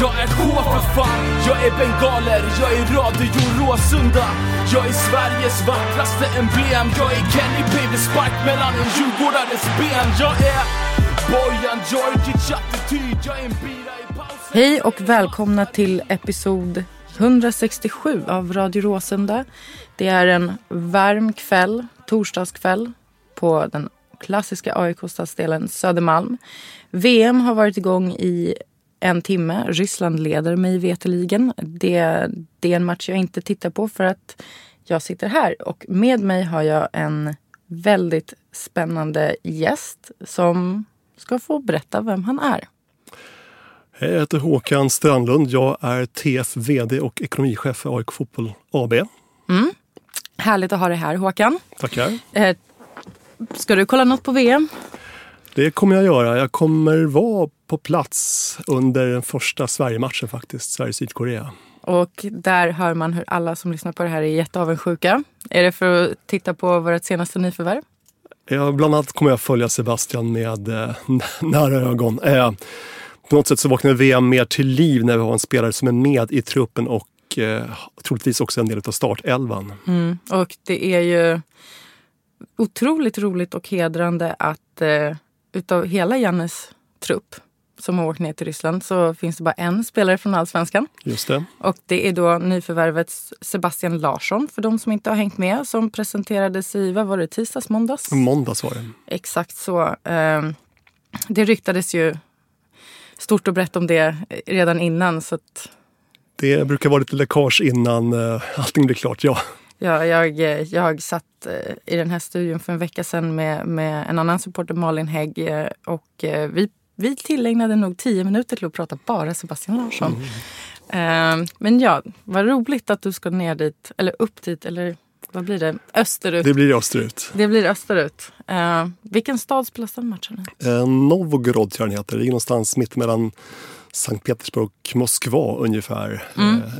Jag är H för fan, jag är bengaler, jag är Radio Råsunda. Jag är Sveriges vackraste emblem, jag är Kenny Baby Spark mellan en djurgårdares ben. Jag är Bojan Georgic attityd, jag är en bira i pausen. Hej och välkomna till episod 167 av Radio Råsunda. Det är en varm kväll, torsdagskväll, på den klassiska AIK-stadsdelen Södermalm. VM har varit igång i en timme. Ryssland leder mig veteligen. Det är en match jag inte tittar på för att jag sitter här. Och med mig har jag en väldigt spännande gäst som ska få berätta vem han är. Hej, jag heter Håkan Strandlund. Jag är TF, vd och ekonomichef för AIK fotboll AB. Mm. Härligt att ha dig här, Håkan. Tackar. Ska du kolla något på VM? Det kommer jag göra. Jag kommer vara på plats under den första Sverige-matchen faktiskt, Sverige-Sydkorea. Och där hör man hur alla som lyssnar på det här är jätteavundsjuka. Är det för att titta på vårt senaste nyförvärv? Ja, bland annat kommer jag följa Sebastian med nära ögon. På något sätt så vaknar VM mer till liv när vi har en spelare som är med i truppen och troligtvis också en del av startelvan. Mm. Och det är ju otroligt roligt och hedrande att utav hela Jannes trupp som har åkt ner till Ryssland så finns det bara en spelare från Allsvenskan. Just det. Och det är då nyförvärvets Sebastian Larsson, för de som inte har hängt med, som presenterades i, vad var det, tisdags, måndags? Måndags var det. Exakt så. Det ryktades ju stort och brett om det redan innan, så att det brukar vara lite läckage innan allting blir klart, ja. Ja, jag satt i den här studion för en vecka sedan med en annan supporter, Malin Hägg, och vi tillägnade nog 10 minuter till att prata bara Sebastian Larsson. Mm. Men ja, vad roligt att du ska ner dit, eller upp dit, eller vad blir det? Österut. Det blir österut. Vilken stad spelas den matchen? Novgorod tror jag den heter. Det är någonstans mitt mellan Sankt Petersburg och Moskva ungefär,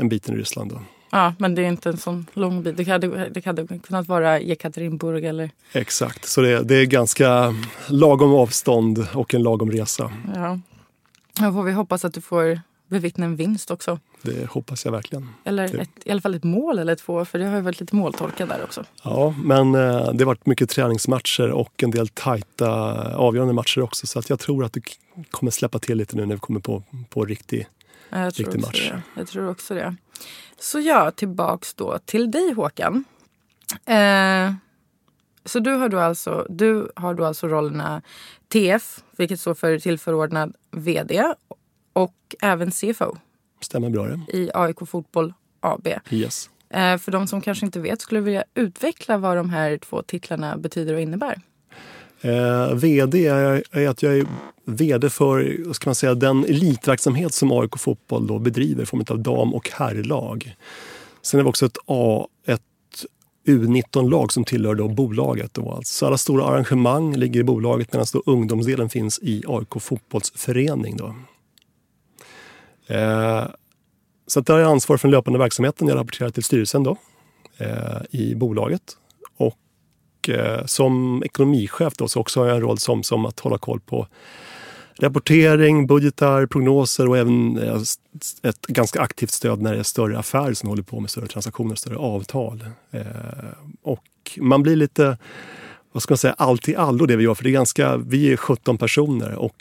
en bit i Ryssland då. Ja, men det är inte en sån lång bit. Det hade kunnat vara Jekaterinburg eller... Exakt, så det är ganska lagom avstånd och en lagom resa. Ja, då får vi hoppas att du får bevittna en vinst också. Det hoppas jag verkligen. Eller i alla fall ett mål eller två, för det har ju varit lite måltorka där också. Ja, men det har varit mycket träningsmatcher och en del tajta avgörande matcher också. Så att jag tror att du kommer släppa till lite nu när vi kommer på riktig match. Jag tror också det. Så ja, tillbaks då till dig, Håkan. Så du har då alltså rollerna TF, vilket står för tillförordnad vd, och även CFO. Stämmer bra det. I AIK fotboll AB. Yes. För de som kanske inte vet, skulle vilja utveckla vad de här två titlarna betyder och innebär. VD är att jag är vd för, ska man säga, den elitverksamhet som AIK fotboll då bedriver i form av dam- och herrlag. Sen är vi också ett U19-lag som tillhör då bolaget. Då. Så alla stora arrangemang ligger i bolaget, medan då ungdomsdelen finns i AIK fotbollsförening. Då. Så där är jag ansvar för den löpande verksamheten. Jag rapporterar till styrelsen då, i bolaget. Och som ekonomichef då, så också har jag en roll som att hålla koll på rapportering, budgetar, prognoser och även ett ganska aktivt stöd när det är större affärer som håller på med större transaktioner, större avtal. Och man blir lite, vad ska man säga, allt i allo det vi gör, för det är ganska, vi är 17 personer och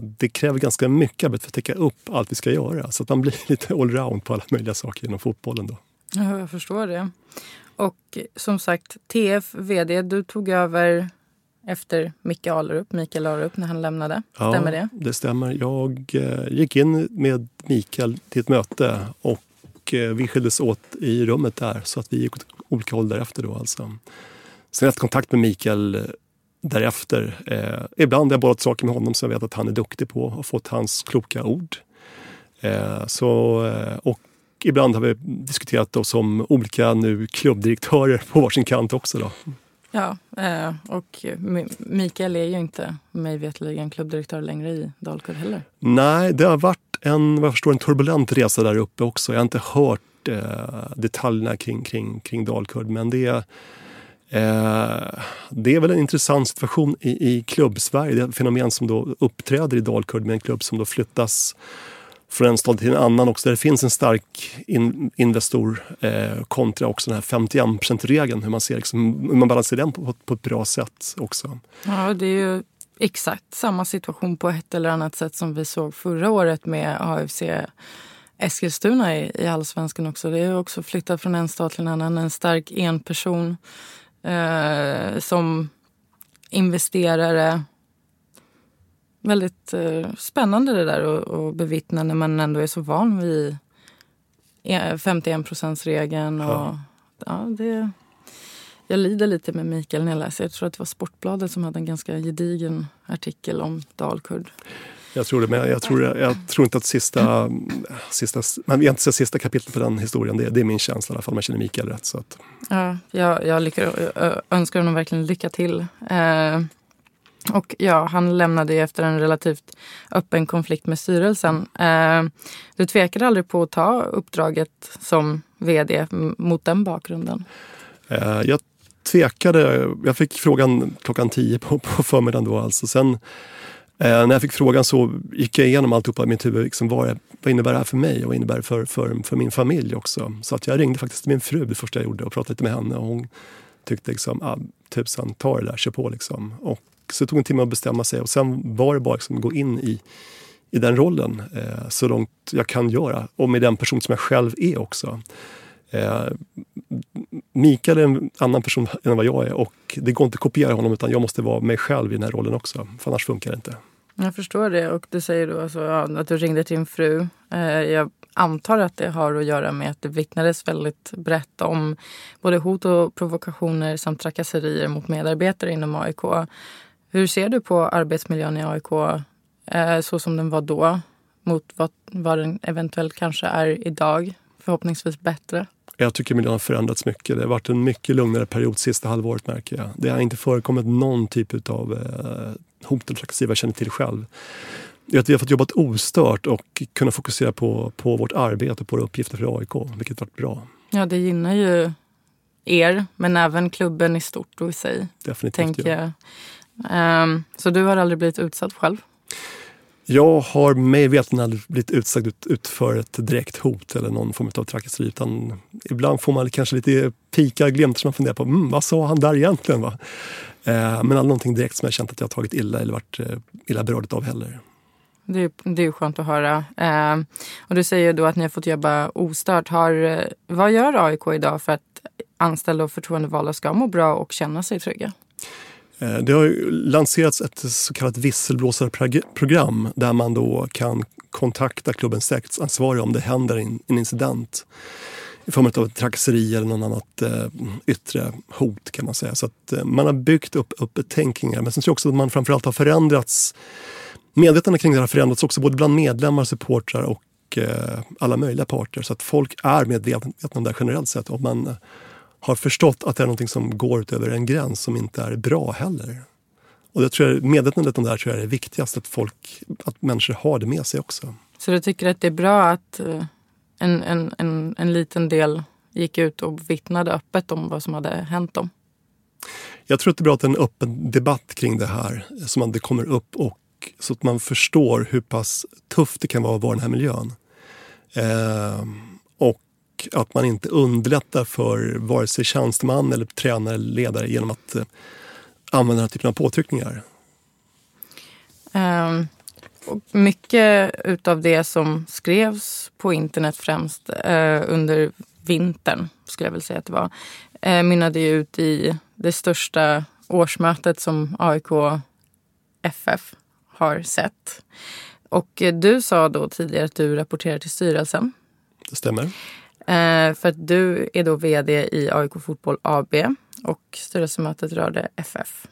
det kräver ganska mycket arbete för att täcka upp allt vi ska göra. Så att man blir lite allround på alla möjliga saker inom fotbollen då. Ja, jag förstår det. Och som sagt, TF, vd, du tog över efter Mikael Ahlerup när han lämnade. Stämmer det? Ja, det stämmer. Jag gick in med Mikael till ett möte och vi skildes åt i rummet där, så att vi gick åt olika håll därefter då alltså. Sen efter kontakt med Mikael därefter. Ibland har jag bollat saker med honom som jag vet att han är duktig på och fått hans kloka ord. Och ibland har vi diskuterat oss som olika nu klubbdirektörer på varsin kant också då. Ja, och Mikael är ju inte, mig vetligen, klubbdirektör längre i Dalkurd heller. Nej, det har varit en turbulent resa där uppe också. Jag har inte hört detaljerna kring Dalkurd, men det är väl en intressant situation i klubbsverige. Det är ett fenomen som då uppträder i Dalkurd med en klubb som då flyttas från en stad till en annan också. Där det finns en stark investor kontra också den här 51%-regeln. Hur man ser, liksom, hur man balanserar den på ett bra sätt också. Ja, det är ju exakt samma situation på ett eller annat sätt som vi såg förra året med AFC Eskilstuna i Allsvenskan också. Det är också flyttat från en stad till en annan. En stark enperson som investerare. Väldigt spännande det där att bevittna när man ändå är så van vid 51%-regeln. Ja, jag lider lite med Mikael när jag läser. Jag tror att det var Sportbladet som hade en ganska gedigen artikel om Dalkurd. Jag tror det, men jag tror inte att sista kapitlet på den historien, det är min känsla i alla fall, man känner Mikael rätt. Så att. Ja, jag önskar honom verkligen lycka till. Och ja, han lämnade ju efter en relativt öppen konflikt med styrelsen. Du tvekade aldrig på att ta uppdraget som vd mot den bakgrunden? Jag tvekade. Jag fick frågan 10:00 på förmiddagen då alltså. Sen när jag fick frågan så gick jag igenom alltihopa i mitt huvud. Liksom, vad innebär det här för mig och vad innebär det för min familj också? Så att jag ringde faktiskt min fru det första jag gjorde och pratade lite med henne. Och hon tyckte liksom, tusan, ta det där, kör på liksom. Och så tog en timme att bestämma sig och sen var det bara liksom gå in i den rollen så långt jag kan göra. Och med den person som jag själv är också. Mikael är en annan person än vad jag är och det går inte att kopiera honom utan jag måste vara mig själv i den här rollen också. För annars funkar det inte. Jag förstår det, och du säger då alltså, att du ringde till din fru. Jag antar att det har att göra med att det vittnades väldigt brett om både hot och provokationer samt trakasserier mot medarbetare inom AIK. Hur ser du på arbetsmiljön i AIK så som den var då mot vad den eventuellt kanske är idag? Förhoppningsvis bättre. Jag tycker miljön har förändrats mycket. Det har varit en mycket lugnare period sista halvåret märker jag. Det har inte förekommit någon typ av hot eller trakasserier jag känner till själv. Att vi har fått jobbat ostört och kunna fokusera på vårt arbete och på våra uppgifter för AIK, vilket varit bra. Ja, det gynnar ju er, men även klubben i stort och i sig. Definitivt, tänker jag. Så du har aldrig blivit utsatt själv? Jag har mig vetligen aldrig blivit utsatt för ett direkt hot eller någon form av trakasseri, utan ibland får man kanske lite pikar glämt som man funderar på, vad sa han där egentligen va? Men aldrig någonting direkt som jag känt att jag har tagit illa eller varit illa berörd av heller. Det är ju skönt att höra. Och du säger då att ni har fått jobba ostört. Vad gör AIK idag för att anställda och förtroendevalda ska må bra och känna sig trygga? Det har ju lanserats ett så kallat visselblåsarprogram där man då kan kontakta klubbens säkerhetsansvarig om det händer en incident i form av trakasserier eller någon annat yttre hot kan man säga. Så att man har byggt upp ett tänkande. Men sen tror jag också att man framförallt har förändrats. Medvetandet kring det har förändrats också både bland medlemmar, supportrar och alla möjliga parter. Så att folk är medvetna om det generellt sett. Och man har förstått att det är någonting som går utöver en gräns som inte är bra heller. Och jag tror medvetandet om det här tror jag är det viktigaste, att människor har det med sig också. Så du tycker att det är bra att en liten del gick ut och vittnade öppet om vad som hade hänt dem? Jag tror att det är bra att det är en öppen debatt kring det här som det kommer upp och och så att man förstår hur pass tufft det kan vara att vara i den här miljön. Och att man inte underlättar för vare sig tjänsteman eller tränare eller ledare genom att använda den här typen av påtryckningar. Och mycket utav det som skrevs på internet främst under vintern, skulle jag väl säga att det var, mynnade ju ut i det största årsmötet som AIK FF har sett. Och du sa då tidigare att du rapporterar till styrelsen. Det stämmer. För att du är då vd i AIK fotboll AB och styrelsemötet rörde FF.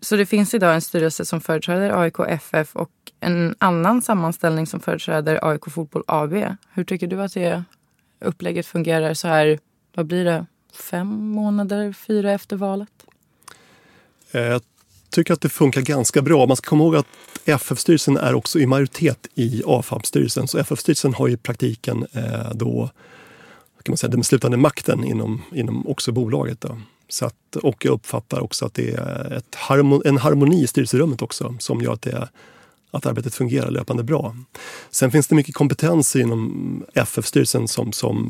Så det finns idag en styrelse som företräder AIK FF och en annan sammanställning som företräder AIK fotboll AB. Hur tycker du att det upplägget fungerar så här, vad blir det, 5 månader, 4 efter valet? Jag tycker att det funkar ganska bra. Man ska komma ihåg att FF-styrelsen är också i majoritet i AFAB-styrelsen. Så FF-styrelsen har i praktiken då, kan man säga, den beslutande makten inom också bolaget då. Så att, och jag uppfattar också att det är en harmoni i styrelserummet också som gör att arbetet fungerar löpande bra. Sen finns det mycket kompetens inom FF-styrelsen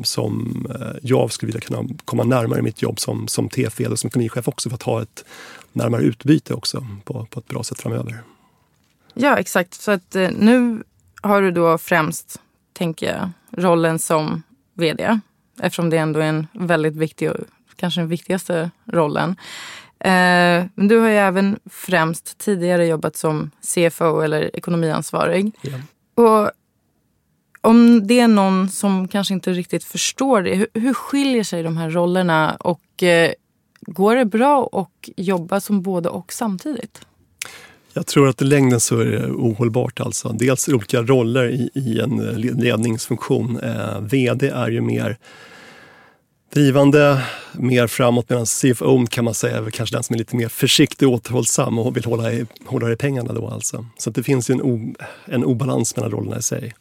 som jag skulle vilja kunna komma närmare i mitt jobb som TF-vd och som ekonomichef också, för att ha ett närmare utbyte också på ett bra sätt framöver. Ja, exakt. Så att nu har du då främst, tänker jag, rollen som vd, eftersom det ändå är en väldigt viktig, kanske den viktigaste rollen. Men du har ju även främst tidigare jobbat som CFO eller ekonomiansvarig. Yeah. Och om det är någon som kanske inte riktigt förstår det, hur skiljer sig de här rollerna och går det bra att jobba som både och samtidigt? Jag tror att i längden så är det ohållbart alltså. Dels olika roller i en ledningsfunktion. VD är ju mer drivande, mer framåt, medan CFO kan man säga är kanske den som är lite mer försiktig och återhållsam och vill hålla i pengarna då alltså. Så att det finns ju en obalans mellan rollerna i sig.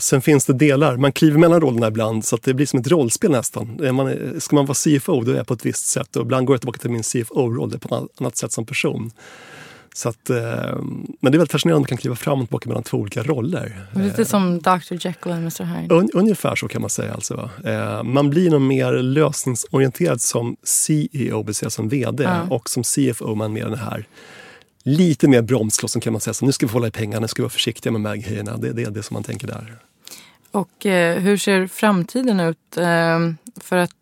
Sen finns det delar, man kliver mellan rollerna ibland så att det blir som ett rollspel nästan. Ska man vara CFO då är jag på ett visst sätt och ibland går jag tillbaka till min CFO-roll, det är på ett annat sätt som person. Så att, men det är väldigt fascinerande att man kan kliva fram och tillbaka mellan två olika roller. Lite som Dr. Jekyll och Mr. Hyde. Ungefär så kan man säga alltså. Va? Man blir nog mer lösningsorienterad som CEO, som vd. Och som CFO man mer den här lite mer bromsklossen kan man säga. Så nu ska vi hålla i pengarna, nu ska vi vara försiktiga med maghejerna. Det är det som man tänker där. Och hur ser framtiden ut? För att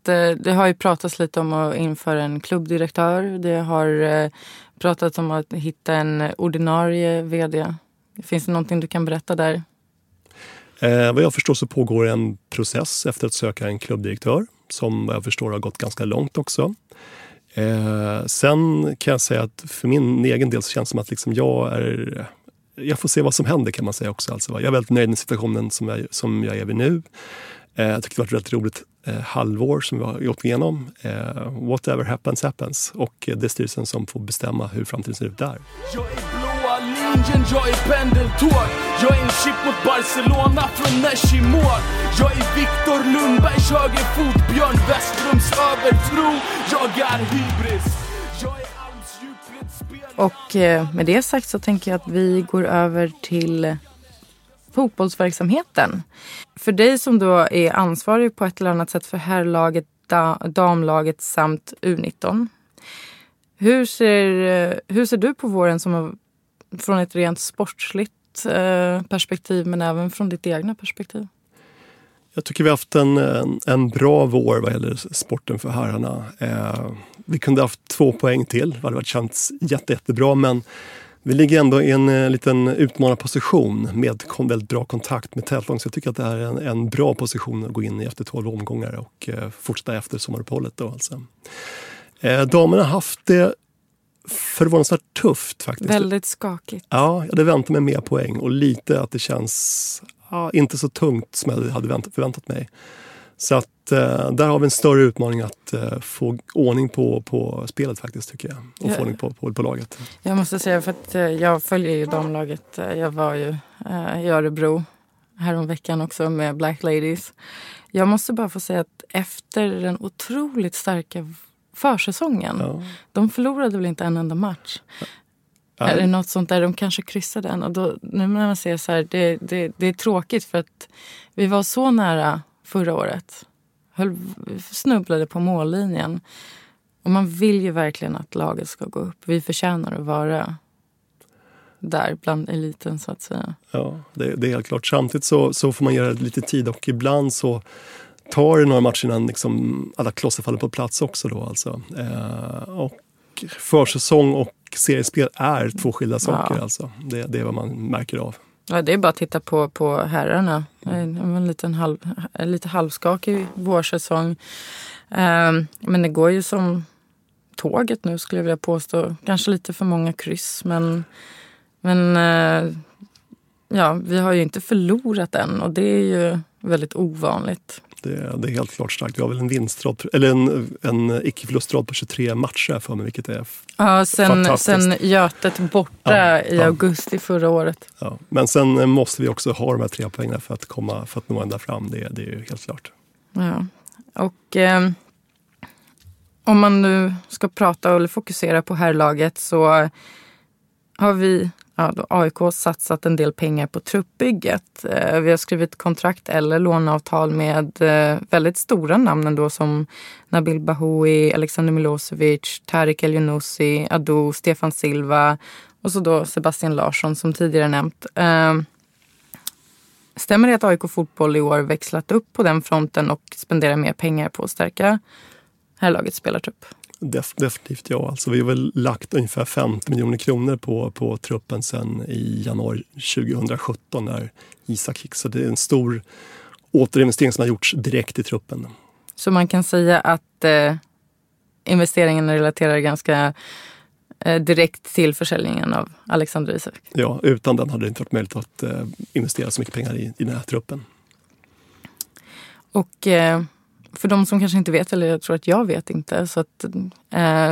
det har ju pratats lite om att införa en klubbdirektör. Det har pratat om att hitta en ordinarie vd. Finns det någonting du kan berätta där? Vad jag förstår så pågår en process efter att söka en klubbdirektör som vad jag förstår har gått ganska långt också. Sen kan jag säga att för min egen del så känns det som att liksom jag får se vad som händer kan man säga också. Alltså, jag är väldigt nöjd med situationen som jag är vid nu. Jag tycker det har varit ett roligt halvår som vi har gått igenom. Whatever happens, happens. Och det är styrelsen som får bestämma hur framtiden ser ut där. Jag är blåa linjen, jag är pendeltåg. Jag är en chip mot Barcelona från Nashimor. Jag är Viktor Lundbergs högerfot, Björn Westrums övertro. Jag är hybris. Och med det sagt så tänker jag att vi går över till fotbollsverksamheten. För dig som då är ansvarig på ett eller annat sätt för herrlaget, damlaget samt U19. Hur ser du på våren som från ett rent sportsligt perspektiv men även från ditt egna perspektiv? Jag tycker vi har haft en bra vår vad gäller sporten för herrarna. Vi kunde haft 2 poäng till. Det hade känts jättebra, men vi ligger ändå i en liten utmanarposition med väldigt bra kontakt med tävling. Så jag tycker att det här är en bra position att gå in i efter 12 omgångar och fortsätta efter sommaruppehållet då alltså. Damerna har haft det förvånansvärt tufft faktiskt. Väldigt skakigt. Ja, jag hade väntat mig mer poäng och lite att det känns inte så tungt som jag hade förväntat mig. Så att där har vi en större utmaning att få ordning på spelet faktiskt, tycker jag. Och få ordning på laget. Jag måste säga, för att jag följer ju damlaget. Jag var ju i Örebro häromveckan också med Black Ladies. Jag måste bara få säga att efter den otroligt starka försäsongen, de förlorade väl inte en enda match. Eller något sånt där, de kanske kryssar den. Och då, nu när man ser så här, det är tråkigt för att vi var så nära förra året. Snubblade på mållinjen. Och man vill ju verkligen att laget ska gå upp. Vi förtjänar att vara där bland eliten så att säga. Ja, det är helt klart. Samtidigt så får man göra lite tid och ibland så tar det några matcher innan liksom alla klossar faller på plats också då alltså. Och försäsong och seriespel är två skilda saker alltså. Det är vad man märker av. Ja, det är bara att titta på herrarna. En lite halvskakig vårsäsong. Men det går ju som tåget nu skulle jag vilja påstå. Kanske lite för många kryss, men ja, vi har ju inte förlorat än och det är ju väldigt ovanligt. Det är helt klart starkt. Vi har väl en vinstrad, eller en icke-förlustrad på 23 matcher för mig, vilket är fantastiskt. Sen Götet borta i augusti förra året. Ja. Men sen måste vi också ha de här 3 poängen för att nå ända fram. Det är ju helt klart. Ja, och om man nu ska prata eller fokusera på herrlaget så har vi... AIK har satsat en del pengar på truppbygget. Vi har skrivit kontrakt eller låneavtal med väldigt stora namn ändå som Nabil Bahoui, Alexander Milosevic, Tarik El Younoussi, Ado, Stefan Silva och så då Sebastian Larsson som tidigare nämnt. Stämmer det att AIK fotboll i år växlat upp på den fronten och spenderar mer pengar på att stärka herrlagets spelartrupp? Definitivt ja. Alltså, vi har väl lagt ungefär 50 miljoner kronor på truppen sen i januari 2017 när Isak gick. Så det är en stor återinvestering som har gjorts direkt i truppen. Så man kan säga att investeringen relaterar ganska direkt till försäljningen av Alexander Isak? Ja, utan den hade det inte varit möjligt att investera så mycket pengar i den här truppen. Och... för de som kanske inte vet, eller jag tror att jag vet inte,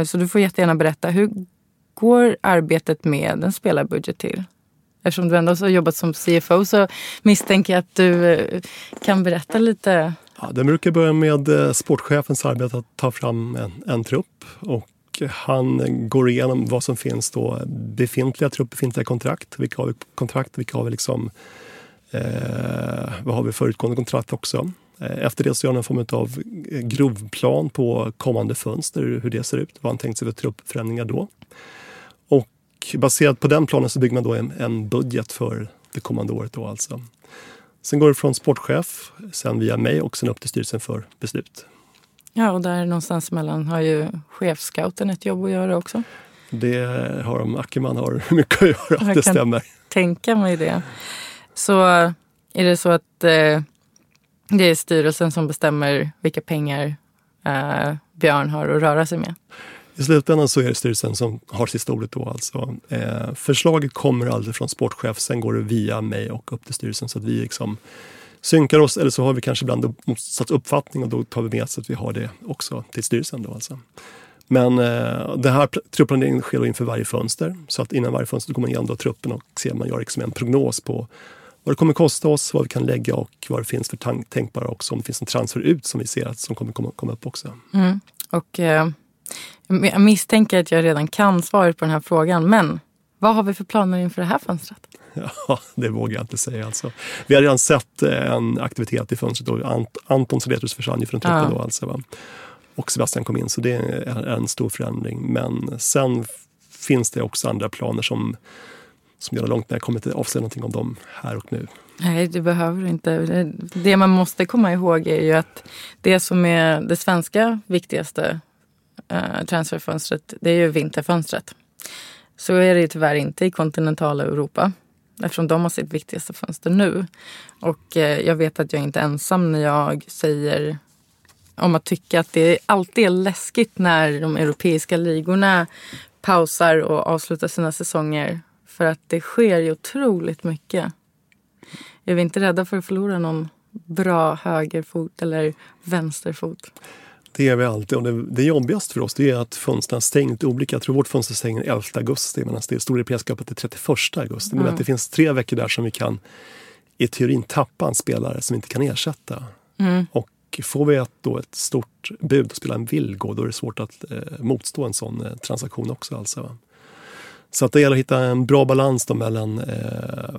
så du får jättegärna berätta, hur går arbetet med en spelarbudget till? Eftersom du ändå har jobbat som CFO så misstänker jag att du kan berätta lite. Ja, den brukar börja med sportchefens arbete att ta fram en trupp, och han går igenom vad som finns då, befintliga trupp, befintliga kontrakt, vilka har vi liksom, vad har vi förutgående kontrakt också. Efter det så gör han en form av grovplan på kommande fönster, hur det ser ut, vad han tänkt sig för truppförändringar då. Och baserat på den planen så bygger man då en budget för det kommande året då alltså. Sen går det från sportchef, sen via mig och sen upp till styrelsen för beslut. Ja, och där någonstans mellan har ju chefscouten ett jobb att göra också. Det har de, Ackerman har mycket att göra, det stämmer. Jag kan tänka mig det. Så är det så att... det är styrelsen som bestämmer vilka pengar Björn har att röra sig med. I slutändan så är det styrelsen som har sista ordet då alltså. Förslaget kommer alltid från sportchef, sen går det via mig och upp till styrelsen så att vi liksom synkar oss, eller så har vi kanske ibland motsatt uppfattning och då tar vi med så att vi har det också till styrelsen då alltså. Men det här trupplanderingen sker inför varje fönster, så att innan varje fönster går man igenom truppen och ser, man gör liksom en prognos på vad det kommer kosta oss, vad vi kan lägga och vad det finns för tänkbara också. Om det finns en transfer ut som vi ser att som kommer komma upp också. Mm. Och jag misstänker att jag redan kan svaret på den här frågan. Men vad har vi för planer inför det här fönstret? Ja, det vågar jag inte säga alltså. Vi har redan sett en aktivitet i fönstret. Då. Anton Saletros försvann ju från truppen då alltså. Va? Och Sebastian kom in, så det är en stor förändring. Men sen finns det också andra planer som gör det långt, men jag kommer inte avslöja någonting om dem här och nu. Nej, det behöver du inte. Det man måste komma ihåg är ju att det som är det svenska viktigaste transferfönstret, det är ju vinterfönstret. Så är det ju tyvärr inte i kontinentala Europa, eftersom de har sitt viktigaste fönster nu. Och jag vet att jag inte är ensam när jag säger om att tycka att det alltid är läskigt när de europeiska ligorna pausar och avslutar sina säsonger. För att det sker ju otroligt mycket. Är vi inte rädda för att förlora någon bra högerfot eller vänsterfot? Det är vi alltid. Och det jobbigaste för oss det är att fönstren stängt olika. Jag tror vårt fönster stänger 11 augusti. Medan det stora europeiska öppet är 31 augusti. Men att det finns 3 veckor där som vi kan i teorin tappa en spelare som vi inte kan ersätta. Mm. Och får vi ett stort bud att spela en Vilgo, då är det svårt att motstå en sån transaktion också alltså. Så att det gäller att hitta en bra balans då mellan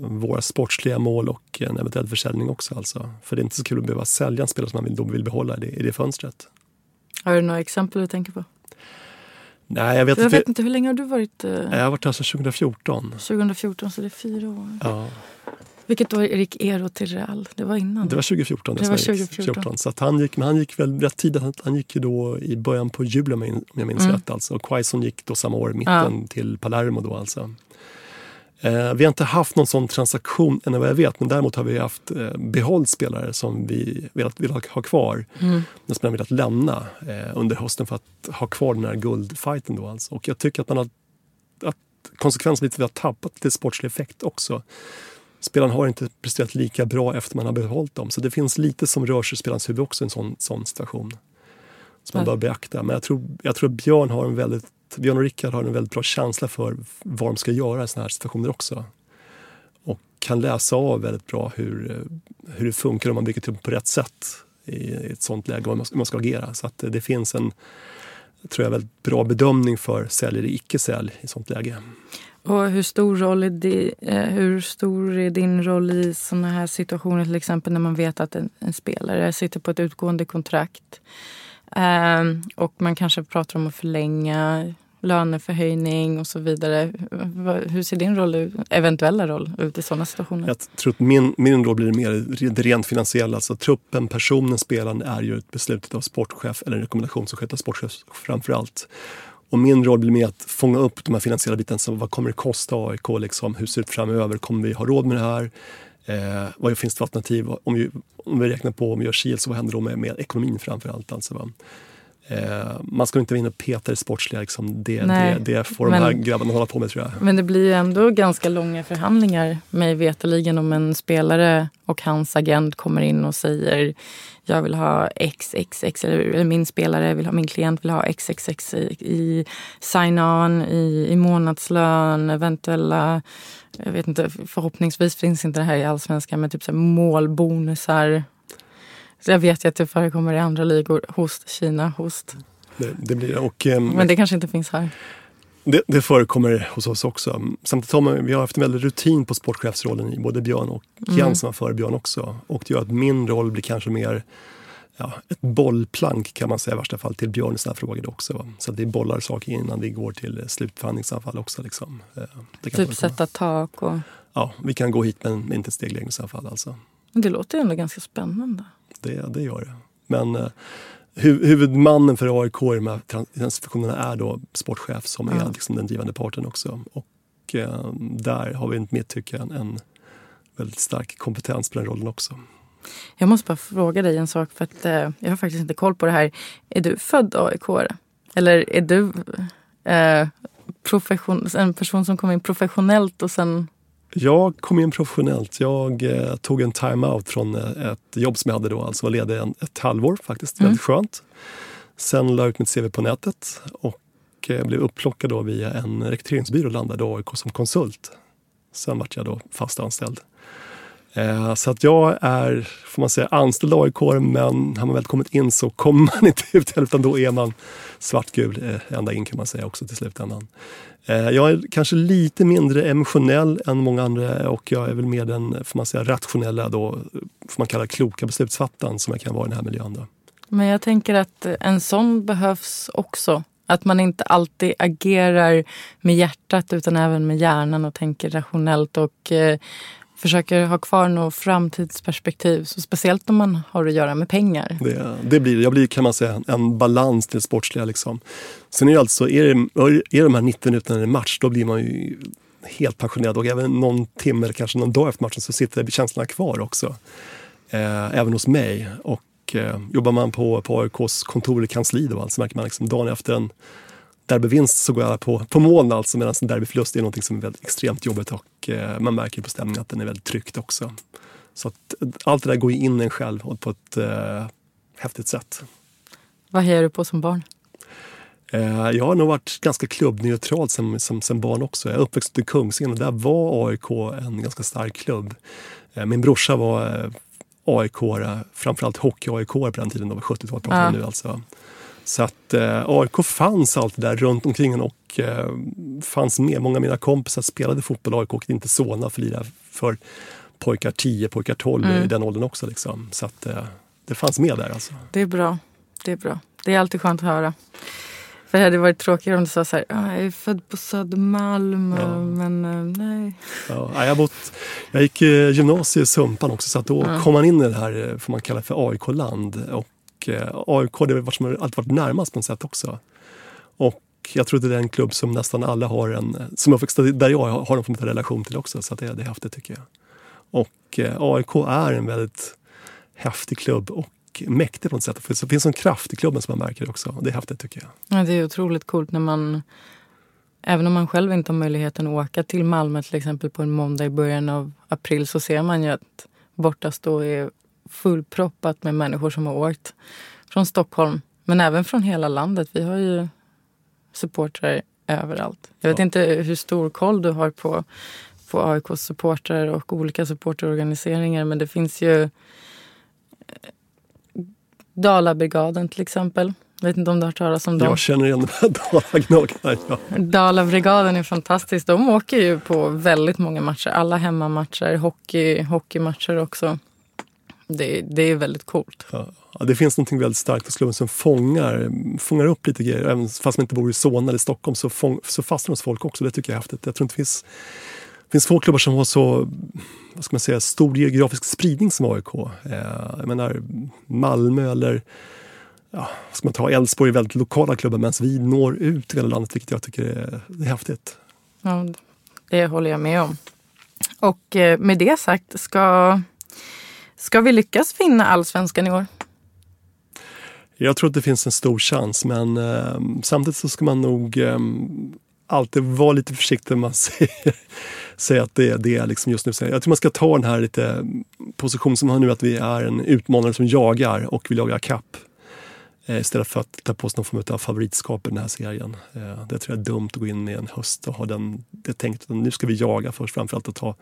våra sportsliga mål och en eventuell försäljning också. Alltså. För det är inte så kul att behöva sälja en spelare som man vill behålla i det fönstret. Har du några exempel du tänker på? Nej, jag vet inte. Hur länge har du varit? Jag har varit här sedan 2014. 2014, så det är 4 år. Ja. Vilket år gick Ero till Real? Det var innan. Det var 2014. Så att han gick väl rätt tidigt. Han gick ju då i början på juli, om jag minns rätt. Alltså. Och Quaison gick då samma år, mitten till Palermo då alltså. Vi har inte haft någon sån transaktion än vad jag vet, men däremot har vi haft behållit spelare som vi vill ha kvar. När spelarna vill att lämna under hösten för att ha kvar den här guldfighten då alltså. Och jag tycker att konsekvensen lite vi har tappat lite sportslig effekt också. Spelaren har inte presterat lika bra efter man har behållit dem. Så det finns lite som rör sig i spelarens huvud också i en sån situation. Som man bör beakta. Men jag tror att Björn och Rickard har en väldigt bra känsla för vad de ska göra i såna här situationer också. Och kan läsa av väldigt bra hur det funkar om man bygger upp på rätt sätt i ett sånt läge och hur man ska agera. Så att det finns en, tror jag, väldigt bra bedömning för sälj eller icke-sälj i sånt läge. Och hur stor är din roll i sådana här situationer, till exempel när man vet att en spelare sitter på ett utgående kontrakt och man kanske pratar om att förlänga, löneförhöjning och så vidare. Hur ser din roll, eventuella roll, ut i sådana situationer? Jag tror att min roll blir mer det rent finansiella. Alltså truppen, personen, spelaren är ju ett beslut av sportchef eller en rekommendation som sköter sportchef framförallt. Och min roll blir med att fånga upp de här finansiella biten. Så vad kommer det kosta AIK? Liksom, hur ser det ut framöver? Kommer vi ha råd med det här? Vad finns det för alternativ? Om vi räknar på om vi gör Kiel, så vad händer då med ekonomin framförallt? Alltså, va? Man ska inte vara inne och peta i sportsliga. Liksom. Det får de här grabbarna hålla på med, tror jag. Men det blir ju ändå ganska långa förhandlingar, mig veteligen, om en spelare och hans agent kommer in och säger jag vill ha XXX, eller min spelare vill ha, min klient vill ha XXX i sign-on, i månadslön, eventuella, jag vet inte, förhoppningsvis finns inte det här i Allsvenskan, men typ så här målbonusar. Så jag vet ju att det förekommer i andra ligor. Kina. Det blir och, men det kanske inte finns här. Det förekommer hos oss också. Samtidigt har vi har haft en väldigt rutin på sportchefsrollen i både Björn och Jansson för Björn också. Och det gör att min roll blir kanske mer ett bollplank, kan man säga i värsta fall, till Björn i sådana här frågor också. Va? Så att vi bollar saker innan vi går till slutförhandlingsanfall också. Liksom. Det kan typ sätta tak och... Ja, vi kan gå hit men inte steglängd i sådana fall alltså. Det låter ju ändå ganska spännande. Det gör det. Men huvudmannen för AIK i de här transaktionerna är då sportchef som är liksom den drivande parten också. Och där har vi inte med, tycker jag, en väldigt stark kompetens på den rollen också. Jag måste bara fråga dig en sak, för att jag har faktiskt inte koll på det här. Är du född AIK? Eller är du en person som kom in professionellt och sen... Jag kom in professionellt. Jag tog en time-out från ett jobb som jag hade då. Alltså var ledig ett halvår faktiskt. Väldigt skönt. Sen la jag ut mitt CV på nätet. Och blev upplockad då via en rekryteringsbyrå och landade i AIK som konsult. Sen var jag då fast anställd. Så att jag är, får man säga, anställd AIK. Men har man väl kommit in så kommer man inte ut. Utan då är man svartgul ända in, kan man säga, också till slutändan. Jag är kanske lite mindre emotionell än många andra, och jag är väl mer den, får man säga, rationella då, får man kalla kloka beslutsfattaren som jag kan vara i den här miljön då. Men jag tänker att en sån behövs också. Att man inte alltid agerar med hjärtat utan även med hjärnan och tänker rationellt och försöker ha kvar något framtidsperspektiv, så speciellt om man har att göra med pengar. Jag blir, kan man säga, en balans till sportsliga liksom. Sen är det alltså, är de här 19 minuterna i match, då blir man ju helt passionerad, och även någon timme eller kanske någon dag efter matchen så sitter det känslorna kvar också. Även hos mig. Och jobbar man på AIKs kontor i kansli då, alltså märker man liksom dagen efter en derbyvinst så går alla på moln alltså, medan en derbyförlust är något som är väldigt extremt jobbigt, och man märker på stämningen att den är väldigt tryckt också. Så att allt det där går in en själv och på ett häftigt sätt. Vad hejar du på som barn? Jag har nog varit ganska klubbneutral som barn också. Jag är uppväxt i Kungsängen, och där var AIK en ganska stark klubb. Min brorsa var AIK-are, framförallt hockey-AIK på den tiden, då var 70-talet pratar nu alltså. Så att AIK fanns allt där runt omkring och fanns med. Många av mina kompisar spelade fotboll AIK och inte Solna för lira för pojkar 10, pojkar 12 i den åldern också. Liksom. Så att det fanns med där. Alltså. Det är bra, det är bra. Det är alltid skönt att höra. För det hade varit tråkigare om du sa så här, jag är född på Södermalm, men nej. Ja, jag gick gymnasiet i Sumpan också, så att då kom man in i det här, får man kalla för AIK-land. Och AIK, det var som alltid varit närmast på något sätt också. Och jag tror att det är en klubb som nästan alla har en, som jag fick, där jag har en form av relation till också, så att det är häftigt tycker jag. Och AIK är en väldigt häftig klubb och mäktig på något sätt. För det finns en kraft i klubben som man märker det också. Det är häftigt tycker jag. Ja, det är otroligt coolt när man, även om man själv inte har möjligheten att åka till Malmö till exempel på en måndag i början av april, så ser man ju att bortastå är fullproppat med människor som har åkt från Stockholm, men även från hela landet. Vi har ju supportrar överallt. Jag vet inte hur stor koll du har på AIKs supportrar och olika supporterorganiseringar, men det finns ju Dalabrigaden till exempel. Jag vet inte om du har hört talas om dem. Jag känner igen Dalagnaggarna. Ja. Dalabrigaden är fantastisk. De åker ju på väldigt många matcher. Alla hemmamatcher, hockeymatcher också. Det är väldigt coolt. Ja, det finns något väldigt starkt hos klubben som fångar upp lite grejer. Även fast man inte bor i Solna eller Stockholm så fastnar hos folk också. Det tycker jag är häftigt. Jag tror inte det finns få klubbar som har så, vad ska man säga, stor geografisk spridning som AIK. Jag menar Malmö eller ska man ta Älvsborg, är väldigt lokala klubbar, medan vi når ut till hela landet, vilket jag tycker är häftigt. Ja, det håller jag med om. Och med det sagt, ska vi lyckas finna Allsvenskan i år? Jag tror att det finns en stor chans, men samtidigt så ska man nog alltid vara lite försiktig när man säger att det är liksom just nu. Jag tror man ska ta den här lite position som har nu, att vi är en utmanare som jagar och vill jaga kapp. Istället för att ta på oss någon form av favoritskap i den här serien. Det tror jag är dumt att gå in med en höst och ha det tänkt att nu ska vi jaga först, framförallt att ta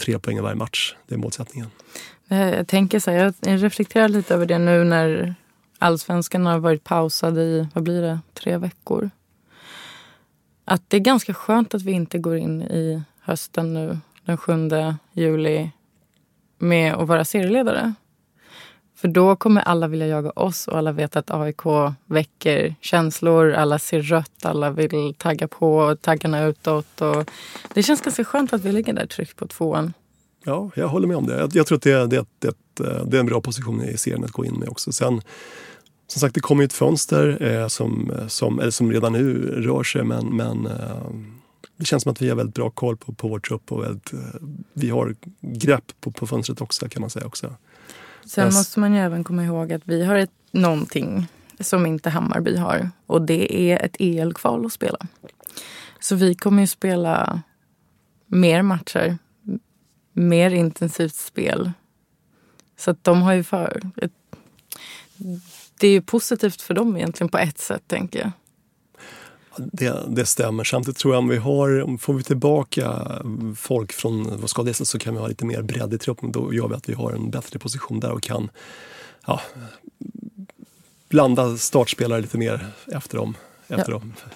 3 poäng i varje match. Det är målsättningen. Jag tänker så här, jag reflekterar lite över det nu när Allsvenskan har varit pausad i, 3 veckor. Att det är ganska skönt att vi inte går in i hösten nu, den 7 juli, med att vara serieledare. För då kommer alla vilja jaga oss och alla vet att AIK väcker känslor, alla ser rött, alla vill tagga på, taggarna utåt. Och det känns ganska skönt att vi ligger där tryckt på 2:an. Ja, jag håller med om det. Jag tror att det är en bra position i serien att gå in med också. Sen, som sagt, det kommer ju ett fönster som redan nu rör sig, men det känns som att vi har väldigt bra koll på vår trupp och vi har grepp på fönstret också, kan man säga också. Sen måste man ju även komma ihåg att vi har någonting som inte Hammarby har, och det är ett EL-kval att spela. Så vi kommer ju spela mer matcher, mer intensivt spel. Så att de har ju det är ju positivt för dem egentligen på ett sätt, tänker jag. Det stämmer. Samtidigt tror jag får vi tillbaka folk från vad ska det, så kan vi ha lite mer bredd i truppen. Då gör vi att vi har en bättre position där och kan blanda startspelare lite mer efter dem.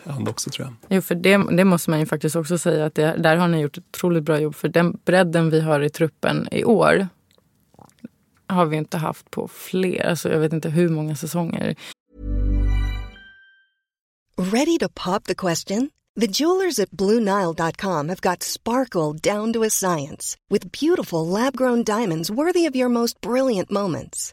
Hand också, tror jag. Jo, för det måste man ju faktiskt också säga att där har ni gjort ett otroligt bra jobb, för den bredden vi har i truppen i år har vi inte haft på fler, alltså jag vet inte hur många säsonger. Ready to pop the question? The jewelers at BlueNile.com have got sparkle down to a science with beautiful lab-grown diamonds worthy of your most brilliant moments.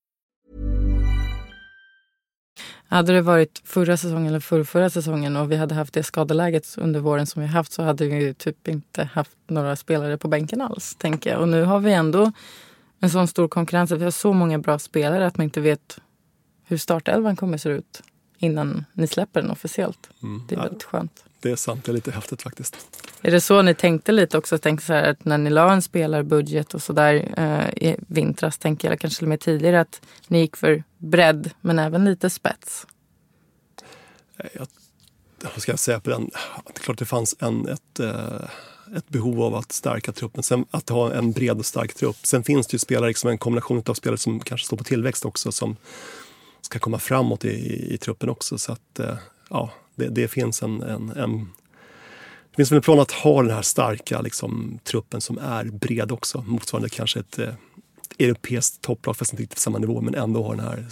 Hade det varit förra säsongen eller förrförra säsongen och vi hade haft det skadeläget under våren som vi haft, så hade vi typ inte haft några spelare på bänken alls, tänker jag. Och nu har vi ändå en sån stor konkurrens att vi har så många bra spelare att man inte vet hur startelvan kommer att se ut innan ni släpper den officiellt. Mm. Det är väldigt skönt. Det är sant, det är lite häftigt faktiskt. Är det så ni tänkte lite också? Tänkte så här att när ni la en spelarbudget och sådär i vintras, tänker jag, kanske mer tidigare, att ni gick för bredd men även lite spets? Vad ska jag säga på den? Det är klart det fanns ett behov av att stärka truppen. Sen, att ha en bred och stark trupp. Sen finns det ju spelare, liksom en kombination av spelare som kanske står på tillväxt också, som ska komma framåt i truppen också. Så att ja, det finns det finns väl en plan att ha den här starka liksom, truppen som är bred också. Motsvarande kanske ett europeiskt topplag, fast inte riktigt på samma nivå, men ändå har den här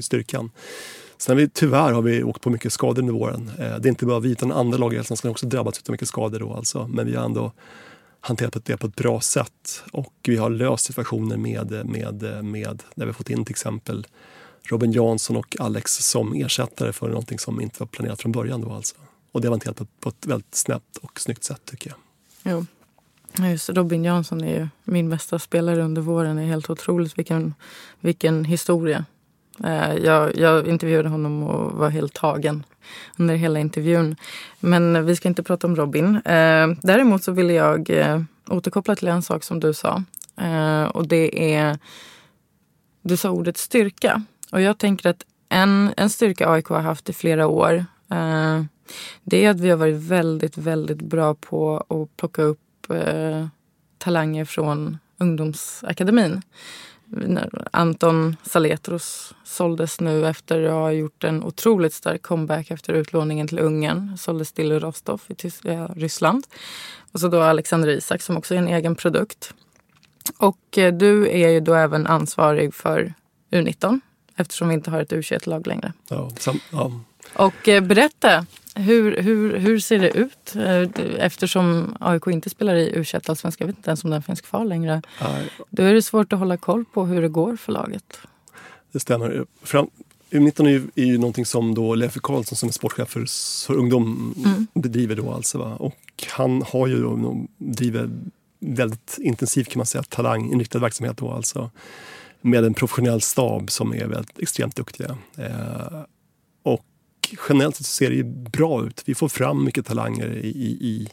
styrkan. Sen har vi tyvärr åkt på mycket skador under våren. Det är inte bara vi, utan andra lag i Allsvenskan också drabbats av mycket skador då alltså. Men vi har ändå hanterat det på ett bra sätt. Och vi har löst situationer med där vi fått in till exempel Robin Jansson och Alex som ersättare för någonting som inte var planerat från början då alltså. Och det var hanterat på ett väldigt snabbt och snyggt sätt, tycker jag. Jo. Just Robin Jansson är ju min bästa spelare under våren. Det är helt otroligt vilken historia. Jag intervjuade honom och var helt tagen under hela intervjun. Men vi ska inte prata om Robin. Däremot så ville jag återkoppla till en sak som du sa. Och det är, du sa ordet styrka. Och jag tänker att en styrka AIK har haft i flera år, det är att vi har varit väldigt, väldigt bra på att plocka upp talanger från ungdomsakademin. Anton Saletros såldes nu efter att ha gjort en otroligt stark comeback efter utlåningen till Ungern. Såldes till Rostov i Ryssland. Och så då Alexander Isak som också är en egen produkt. Och du är ju då även ansvarig för U19 eftersom vi inte har ett U21-lag längre. Ja. Och berätta, hur ser det ut? Eftersom AIK inte spelar i U21 Allsvenskan, jag vet inte ens om den finns kvar längre. Nej. Då är det svårt att hålla koll på hur det går för laget. Det stämmer. U19 är ju någonting som då Leif Karlsson som är sportchef för ungdom bedriver då alltså. Va? Och han har ju driver väldigt intensivt, kan man säga, talanginriktad verksamhet då alltså. Med en professionell stab som är väldigt extremt duktiga. Och generellt så ser det ju bra ut. Vi får fram mycket talanger i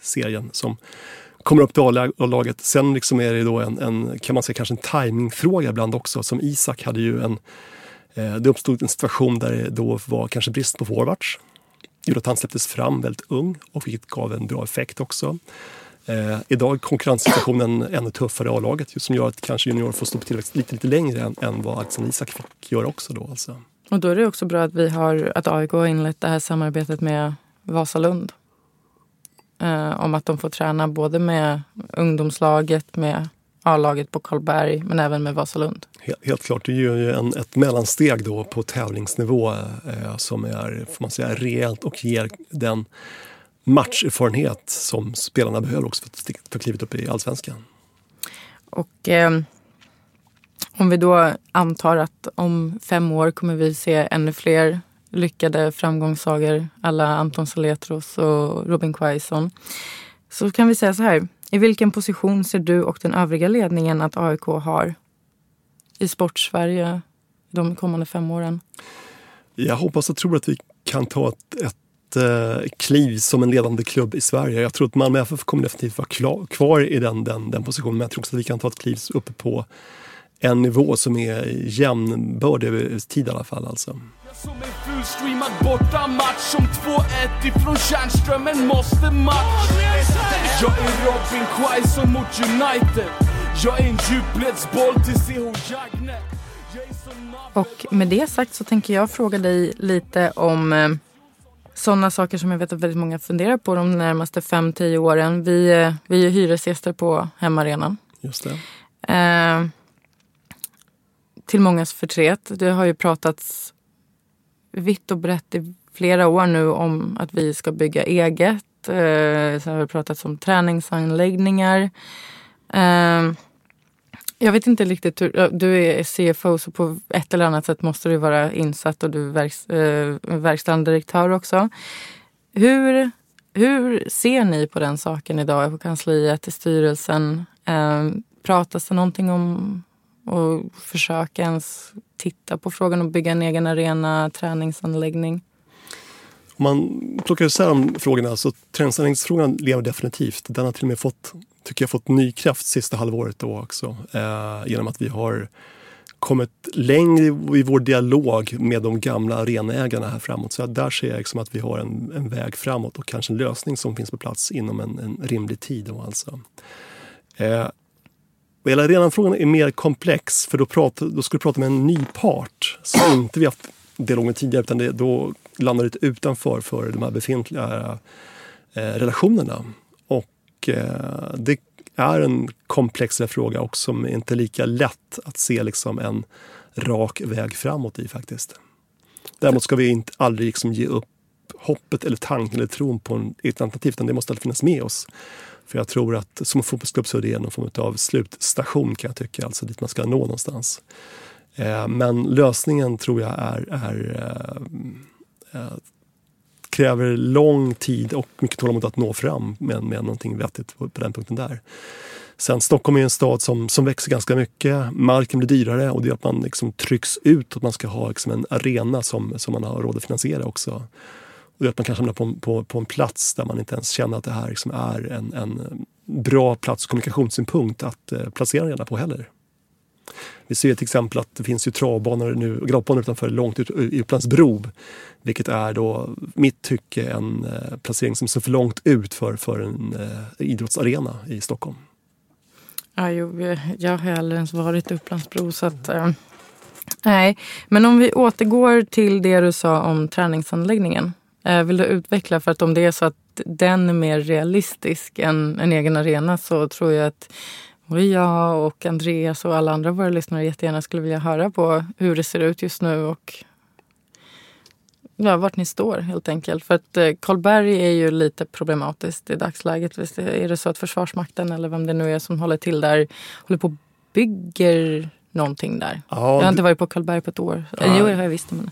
serien som kommer upp till A-laget. Sen liksom är det då kan man säga kanske en timingfråga ibland också. Som Isak hade ju det uppstod en situation där det då var kanske brist på forwards. Gjorde att han släpptes fram väldigt ung och vilket gav en bra effekt också. Idag är konkurrenssituationen ännu tuffare i A-laget som gör att kanske junior får stå på tillväxt lite längre än vad Alexander Isak fick göra också då alltså. Och då är det också bra att AIK har inlett det här samarbetet med Vasalund. Om att de får träna både med ungdomslaget, med A-laget på Karlberg, men även med Vasalund. Helt klart, det är ju ett mellansteg då på tävlingsnivå som är, får man säga, rejält och ger den matcherfarenhet som spelarna behöver också för att ta klivet upp i Allsvenskan. Och om vi då antar att om 5 år kommer vi se ännu fler lyckade framgångssagor alla Anton Saletros och Robin Quaison, så kan vi säga så här: i vilken position ser du och den övriga ledningen att AIK har i sportsverige de kommande 5 åren? Jag hoppas och tror att vi kan ta ett kliv som en ledande klubb i Sverige. Jag tror att Malmö FF kommer definitivt vara kvar i den positionen, men jag tror också att vi kan ta ett kliv uppe på en nivå som är jämnbörd över tid i alla fall alltså. Som är fullstreamad borta match som 2-1 ifrån Kärnströmmen måste match. Jag är Robin Quaison mot United. Jag är en djupledsboll till CH Jagne. Och med det sagt så tänker jag fråga dig lite om sådana saker som jag vet att väldigt många funderar på de närmaste 5-10 åren. Vi är ju hyresgäster på hemmarenan. Just det. Till mångas förtret. Det har ju pratats vitt och brett i flera år nu om att vi ska bygga eget. Så har vi pratat om träningsanläggningar. Jag vet inte riktigt hur, du är CFO så på ett eller annat sätt måste du vara insatt och du är verkställande direktör också. Hur ser ni på den saken idag på kansliet, i styrelsen? Pratas det någonting om och försöka ens titta på frågan om bygga en egen arena, träningsanläggning? Om man plockar isär de frågorna så träningsanläggningsfrågan lever definitivt. Den har till och med fått ny kraft sista halvåret då också. Genom att vi har kommit längre i vår dialog med de gamla arenägarna här framåt. Så där ser jag liksom att vi har en väg framåt och kanske en lösning som finns på plats inom en rimlig tid då alltså. Och hela arenafrågan är mer komplex för då ska du prata med en ny part som inte vi haft dialog med tidigare utan då landar det utanför för de här befintliga relationerna. Och det är en komplexare fråga och som inte är lika lätt att se liksom en rak väg framåt i faktiskt. Däremot ska vi inte aldrig liksom ge upp hoppet eller tanken eller tron på ett alternativ utan det måste alltid finnas med oss. För jag tror att som fotbollsklubb så är det någon form av slutstation kan jag tycka, alltså dit man ska nå någonstans. Men lösningen tror jag kräver lång tid och mycket tålamod att nå fram med någonting vettigt på den punkten där. Sen Stockholm är en stad som växer ganska mycket, marken blir dyrare och det gör att man liksom trycks ut att man ska ha liksom en arena som man har råd att finansiera också. Och att man kanske hamnar på en plats där man inte ens känner att det här liksom är en bra plats och kommunikationssynpunkt att placera gärna på heller. Vi ser till exempel att det finns ju travbanor nu, gravbanor utanför långt ut i Upplandsbro, vilket är då mitt tycke en placering som ser för långt ut för en idrottsarena i Stockholm. Ja, jag har aldrig ens varit i Upplandsbro så att... Nej, men om vi återgår till det du sa om träningsanläggningen. Vill du utveckla för att om det är så att den är mer realistisk än en egen arena så tror jag att jag och Andreas och alla andra våra lyssnare jättegärna skulle vilja höra på hur det ser ut just nu och vart ni står helt enkelt. För att Karlberg är ju lite problematiskt i dagsläget. Visst är det så att Försvarsmakten eller vem det nu är som håller till där håller på och bygger... någonting där. Ja, jag har inte varit på Karlberg på ett år. Ja, jo, jag har visst men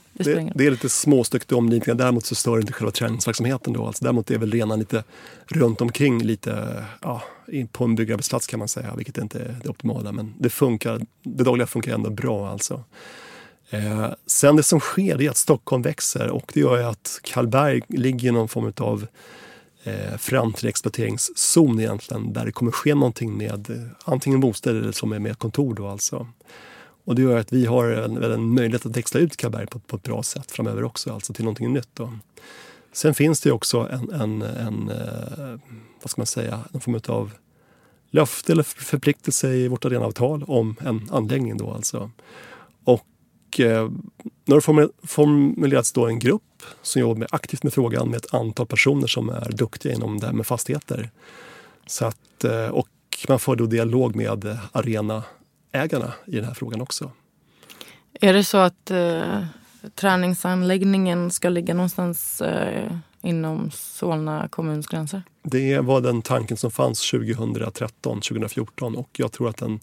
det är lite småstyckt omgivningar. Däremot så stör inte själva träningsverksamheten då. Alltså, däremot är väl redan lite runt omkring lite på en byggarbetsplats kan man säga. Vilket inte är det optimala. Men det funkar. Det dagliga funkar ändå bra alltså. Sen det som sker är att Stockholm växer. Och det gör ju att Karlberg ligger i någon form av framtida exploateringszon egentligen där det kommer ske någonting med antingen bostäder eller som är med kontor då alltså. Och det gör att vi har en möjlighet att växla ut Karlberg på ett bra sätt framöver också alltså till någonting nytt då. Sen finns det ju också en vad ska man säga en form av löfte eller förpliktelse i vårt arenaavtal om en anläggning då alltså. Och nu har formulerats då en grupp som jobbar aktivt med frågan med ett antal personer som är duktiga inom det här med fastigheter. Så att, och man får då dialog med arenaägarna i den här frågan också. Är det så att träningsanläggningen ska ligga någonstans inom Solna kommuns gränser? Det var den tanken som fanns 2013-2014 och jag tror att den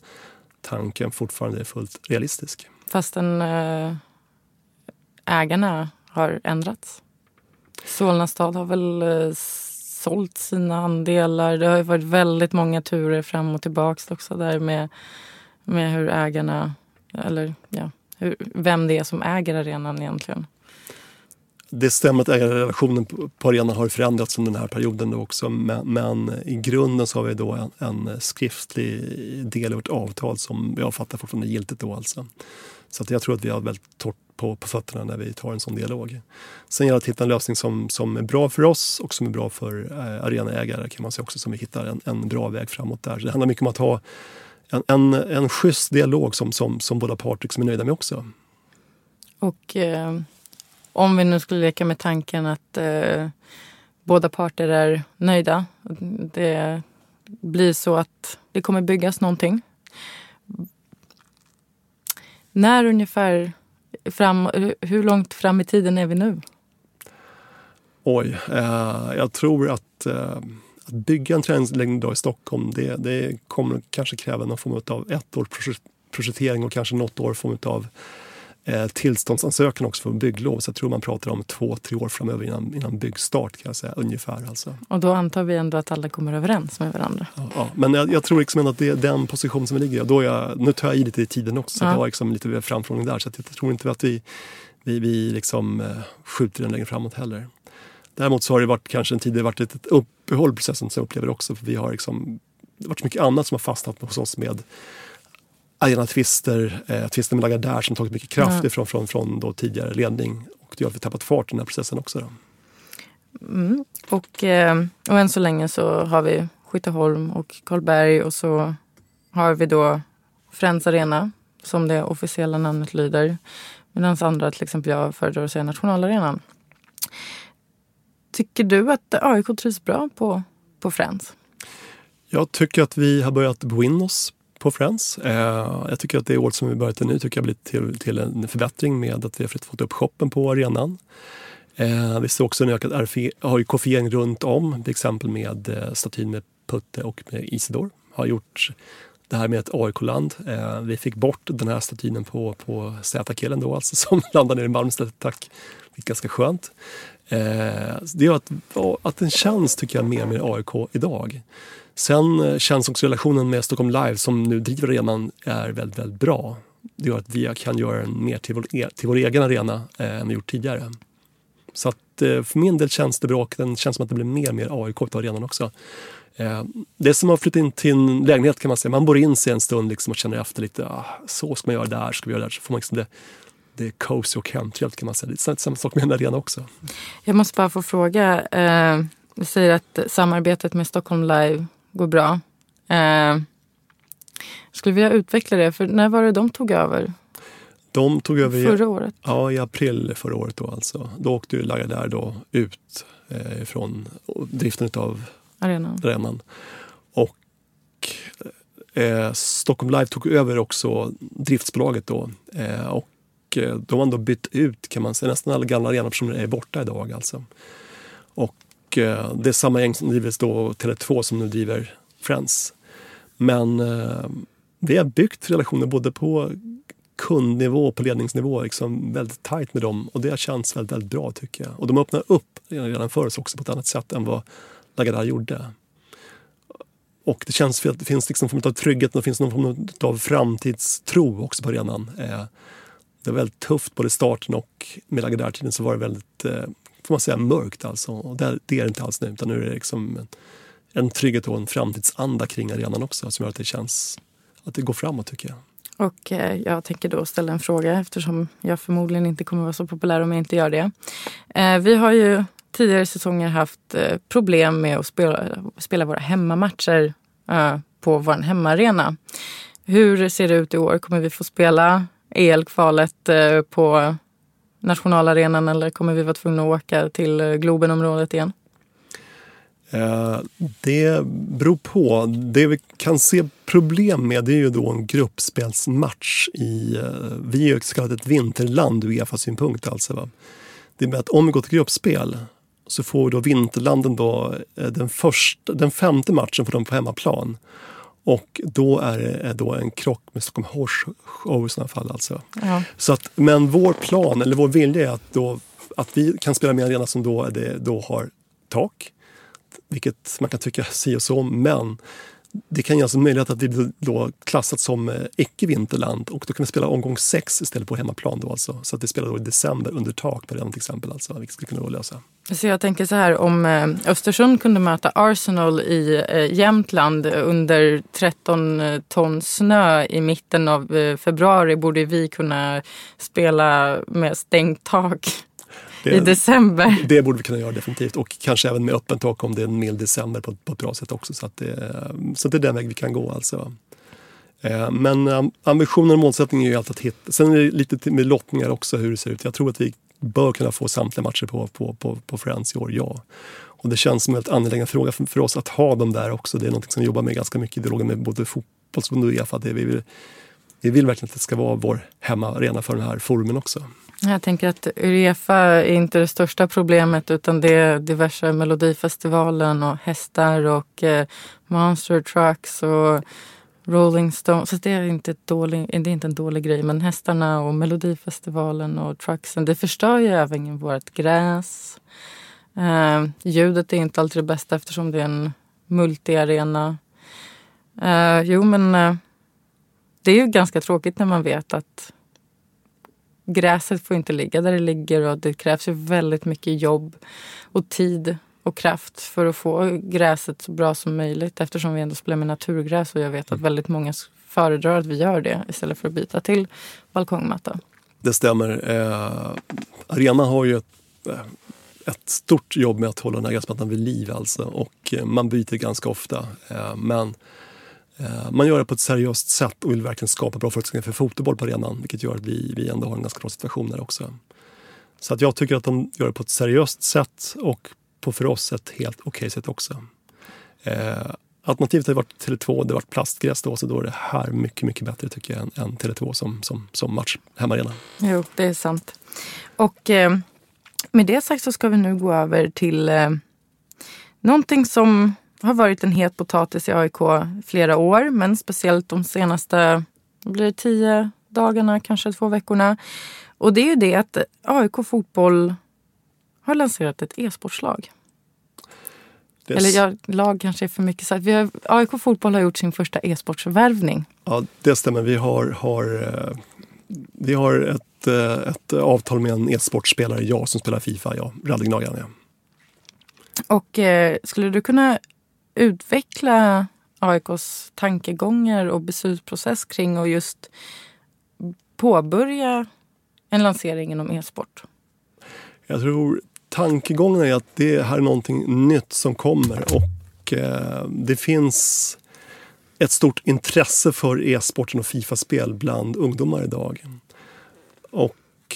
tanken fortfarande är fullt realistisk. Fastän ägarna har ändrats. Solna stad har väl sålt sina andelar. Det har ju varit väldigt många turer fram och tillbaka också där med hur ägarna, eller vem det är som äger arenan egentligen. Det stämmer att ägarrelationen på arenan har förändrats under den här perioden också, men i grunden så har vi då en skriftlig del av ett avtal som jag fattar fortfarande giltigt då alltså. Så att jag tror att vi har väldigt torrt på fötterna när vi tar en sån dialog. Sen gäller det att hitta en lösning som är bra för oss och som är bra för arenaägare kan man säga också, som vi hittar en bra väg framåt där. Så det handlar mycket om att ha en schysst dialog som båda parter som är nöjda med också. Och om vi nu skulle leka med tanken att båda parter är nöjda, det blir så att det kommer byggas någonting. När ungefär hur långt fram i tiden är vi nu? Oj, jag tror att bygga en träningsanläggning idag i Stockholm, det kommer kanske kräva någon form av ett års projektering och kanske något år form av tillståndsansökan också för bygglov. Så jag tror man pratar om 2-3 år framöver innan byggstart kan jag säga, ungefär alltså. Och då antar vi ändå att alla kommer överens med varandra. Ja. Men jag tror liksom att det är den position som vi ligger i. Då nu tar jag i lite i tiden också, så det var liksom lite framförhållning där. Så jag tror inte att vi liksom skjuter den längre framåt heller. Däremot så har det varit kanske en tid, det har varit ett uppehåll processen som jag upplever också. För vi har liksom, det har varit så mycket annat som har fastnat hos oss med tvister med lagar där som tagit mycket kraft från då tidigare ledning, och det gör att vi tappat fart i den här processen också då. Mm. Och än så länge så har vi Skytteholm och Karlberg, och så har vi då Friends Arena som det officiella namnet lyder, medan andra, till exempel jag föredrar att säga Nationalarenan. Tycker du att AIK trivs bra på Friends? Jag tycker att vi har börjat bo in oss på Friends. Jag tycker att det året som vi börjat nu tycker jag blir till en förbättring med att vi har fått upp shoppen på arenan. Vi ser också en ökad AIK-fiering runt om, till exempel med statyn med Putte och med Isidor. Har gjort det här med ett AIK-land. Vi fick bort den här statynen på Z-killen då, alltså, som landade ner i Malmö. Tack. Det är ganska skönt. Det gör att en chans tycker jag mer med AIK idag. Sen känns också relationen med Stockholm Live som nu driver arenan är väldigt, väldigt bra. Det gör att vi kan göra den mer till vår egen arena än vi gjort tidigare. Så att för min del känns det bra, och den känns som att det blir mer AIK på arenan också. Det är som att flytta in till en lägenhet kan man säga. Man bor in sig en stund liksom och känner efter lite, så ska man göra där, ska vi göra där. Så får man liksom det är cozy och hemtrevligt kan man säga. Det är samma sak med en arena också. Jag måste bara få fråga. Du säger att samarbetet med Stockholm Live går bra. Skulle vilja utveckla det, för när var det de tog över? De tog över förra året? Ja, i april förra året då alltså. Då åkte ju Laga där då ut från driften av arenan. Och Stockholm Live tog över också driftsbolaget då. Och de har ändå bytt ut kan man säga. Nästan alla gamla arenapersoner är borta idag alltså. Och det är samma gäng som drivs då Tele2 som nu driver Friends. Men vi har byggt relationer både på kundnivå och på ledningsnivå liksom väldigt tajt med dem. Och det har känts väldigt, väldigt bra tycker jag. Och de öppnar upp redan för oss också på ett annat sätt än vad Lagadar gjorde. Och det känns för att det finns liksom form av trygghet och det finns någon form av framtidstro också på arenan. Det var väldigt tufft både starten och med Lagadar-tiden så var det väldigt... får man säga mörkt alltså, och det är det inte alls nu, utan nu är det liksom en trygghet och en framtidsanda kring arenan också som gör att det känns att det går framåt tycker jag. Och jag tänker då ställa en fråga eftersom jag förmodligen inte kommer vara så populär om jag inte gör det. Vi har ju tidigare säsonger haft problem med att spela våra hemmamatcher på vår hemmaarena. Hur ser det ut i år? Kommer vi få spela EL-kvalet på Nationalarenan, eller kommer vi vara tvungna att åka till Globenområdet igen? Det beror på. Det vi kan se problem med det är ju då en gruppspelsmatch i... Vi är ju så kallat ett vinterland ur UEFA-synpunkt alltså va. Det är med att om vi går till gruppspel så får då vinterlanden då den femte matchen får de på hemmaplan. Och då är det då en krock med Stockholm Horse i sådana fall alltså. Ja. Så att, men vår plan, eller vår vilja är att vi kan spela med en arena som då har tak. Vilket man kan tycka si och så, men det kan ju alltså möjlighet att vi då klassat som icke-vinterland, och då kan vi spela omgång 6 istället på hemmaplan då alltså. Så att vi spelar då i december under takperioden till exempel alltså, vilket skulle kunna lösa. Så jag tänker så här, om Östersund kunde möta Arsenal i Jämtland under 13 ton snö i mitten av februari, borde vi kunna spela med stängt tak i december. Det borde vi kunna göra definitivt, och kanske även med öppen tak om det är en mild december på ett bra sätt också, så att det är den väg vi kan gå alltså. Men ambitionen och målsättningen är ju alltid att hitta. Sen är det lite med lottningar också hur det ser ut. Jag tror att vi bör kunna få samtliga matcher på Friends i år, ja. Och det känns som en angelägen fråga för oss att ha dem där också. Det är något som vi jobbar med ganska mycket i dialogen med både fotbollsförbundet och UEFA. Vi vill verkligen att det ska vara vår hemmaarena för den här formen också. Jag tänker att UEFA är inte det största problemet, utan det är diverse Melodifestivalen och hästar och monster trucks och Rolling Stones. Så det är inte en dålig grej, men hästarna och Melodifestivalen och trucksen, det förstör ju även vårt gräs. Ljudet är inte alltid det bästa eftersom det är en multiarena. Det är ju ganska tråkigt när man vet att gräset får inte ligga där det ligger, och det krävs ju väldigt mycket jobb och tid och kraft för att få gräset så bra som möjligt, eftersom vi ändå spelar med naturgräs, och jag vet att väldigt många föredrar att vi gör det istället för att byta till balkongmatta. Det stämmer. Arena har ju ett stort jobb med att hålla den här gräsmattan vid liv alltså, och man byter ganska ofta, men man gör det på ett seriöst sätt och vill verkligen skapa bra förutsättningar för fotboll på arenan, vilket gör att vi ändå har en ganska bra situation där också. Så att jag tycker att de gör det på ett seriöst sätt och på för oss ett helt okej sätt också. Alternativet har varit Tele2, det har varit plastgräs då, så då är det här mycket, mycket bättre tycker jag än Tele2 som match hemmarena. Jo, det är sant. Och med det sagt så ska vi nu gå över till någonting som har varit en het potatis i AIK flera år, men speciellt de senaste 10 dagarna, kanske 2 veckorna. Och det är ju det att AIK fotboll har lanserat ett e-sportslag. Lag kanske är för mycket sagt. AIK fotboll har gjort sin första e-sportsvärvning. Ja, det stämmer. Vi har ett avtal med en e-sportspelare, jag som spelar FIFA, jag, Rallygnagaren, ja. Och skulle du kunna utveckla AIKs tankegångar och beslutsprocess kring och just påbörja en lansering inom e-sport? Jag tror tankegången är att det här är någonting nytt som kommer, och det finns ett stort intresse för e-sporten och FIFA-spel bland ungdomar idag. Och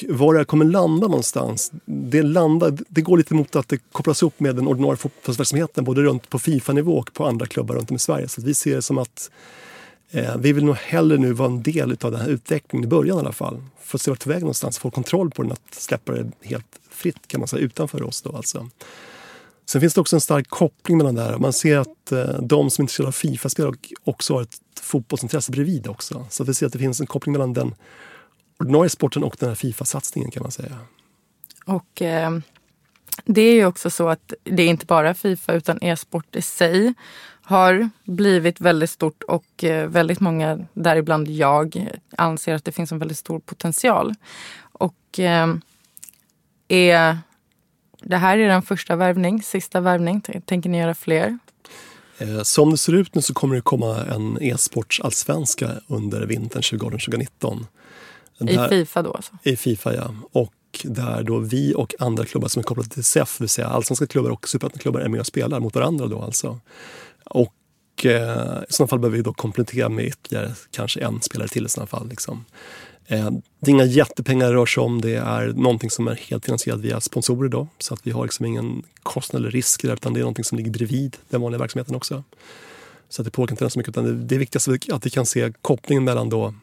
var det här kommer landa någonstans, det går lite mot att det kopplas upp med den ordinarie fotbollsverksamheten både runt på FIFA-nivå och på andra klubbar runt om i Sverige. Så vi ser det som att vi vill nog hellre nu vara en del av den här utvecklingen i början i alla fall. För att se vart vägen någonstans, få kontroll på den, att släppa det helt fritt kan man säga utanför oss då alltså. Sen finns det också en stark koppling mellan det här. Man ser att de som är intresserade av FIFA-spel också har ett fotbollsintresse bredvid också. Så vi ser att det finns en koppling mellan den ordinarie sporten och den här FIFA-satsningen kan man säga. Och det är ju också så att det är inte bara FIFA utan e-sport i sig har blivit väldigt stort, och väldigt många, däribland jag, anser att det finns en väldigt stor potential. Och det här är den första värvning, sista värvning. Tänker ni göra fler? Som det ser ut nu så kommer det komma en e-sports allsvenska under vintern 2019. Där, i FIFA då alltså? I FIFA, ja. Och där då vi och andra klubbar som är kopplade till SEF, det vill säga allsvenska klubbar och superettan-klubbar, är med och spelar mot varandra då alltså. Och i sådana fall behöver vi då komplettera med ytterligare kanske en spelare till i sådana fall liksom. Det är inga jättepengar det rör sig om, det är någonting som är helt finansierat via sponsorer då, så att vi har liksom ingen kostnad eller risk där, utan det är någonting som ligger bredvid den vanliga verksamheten också. Så att det påverkar inte så mycket, utan det är viktigaste att vi kan se kopplingen mellan då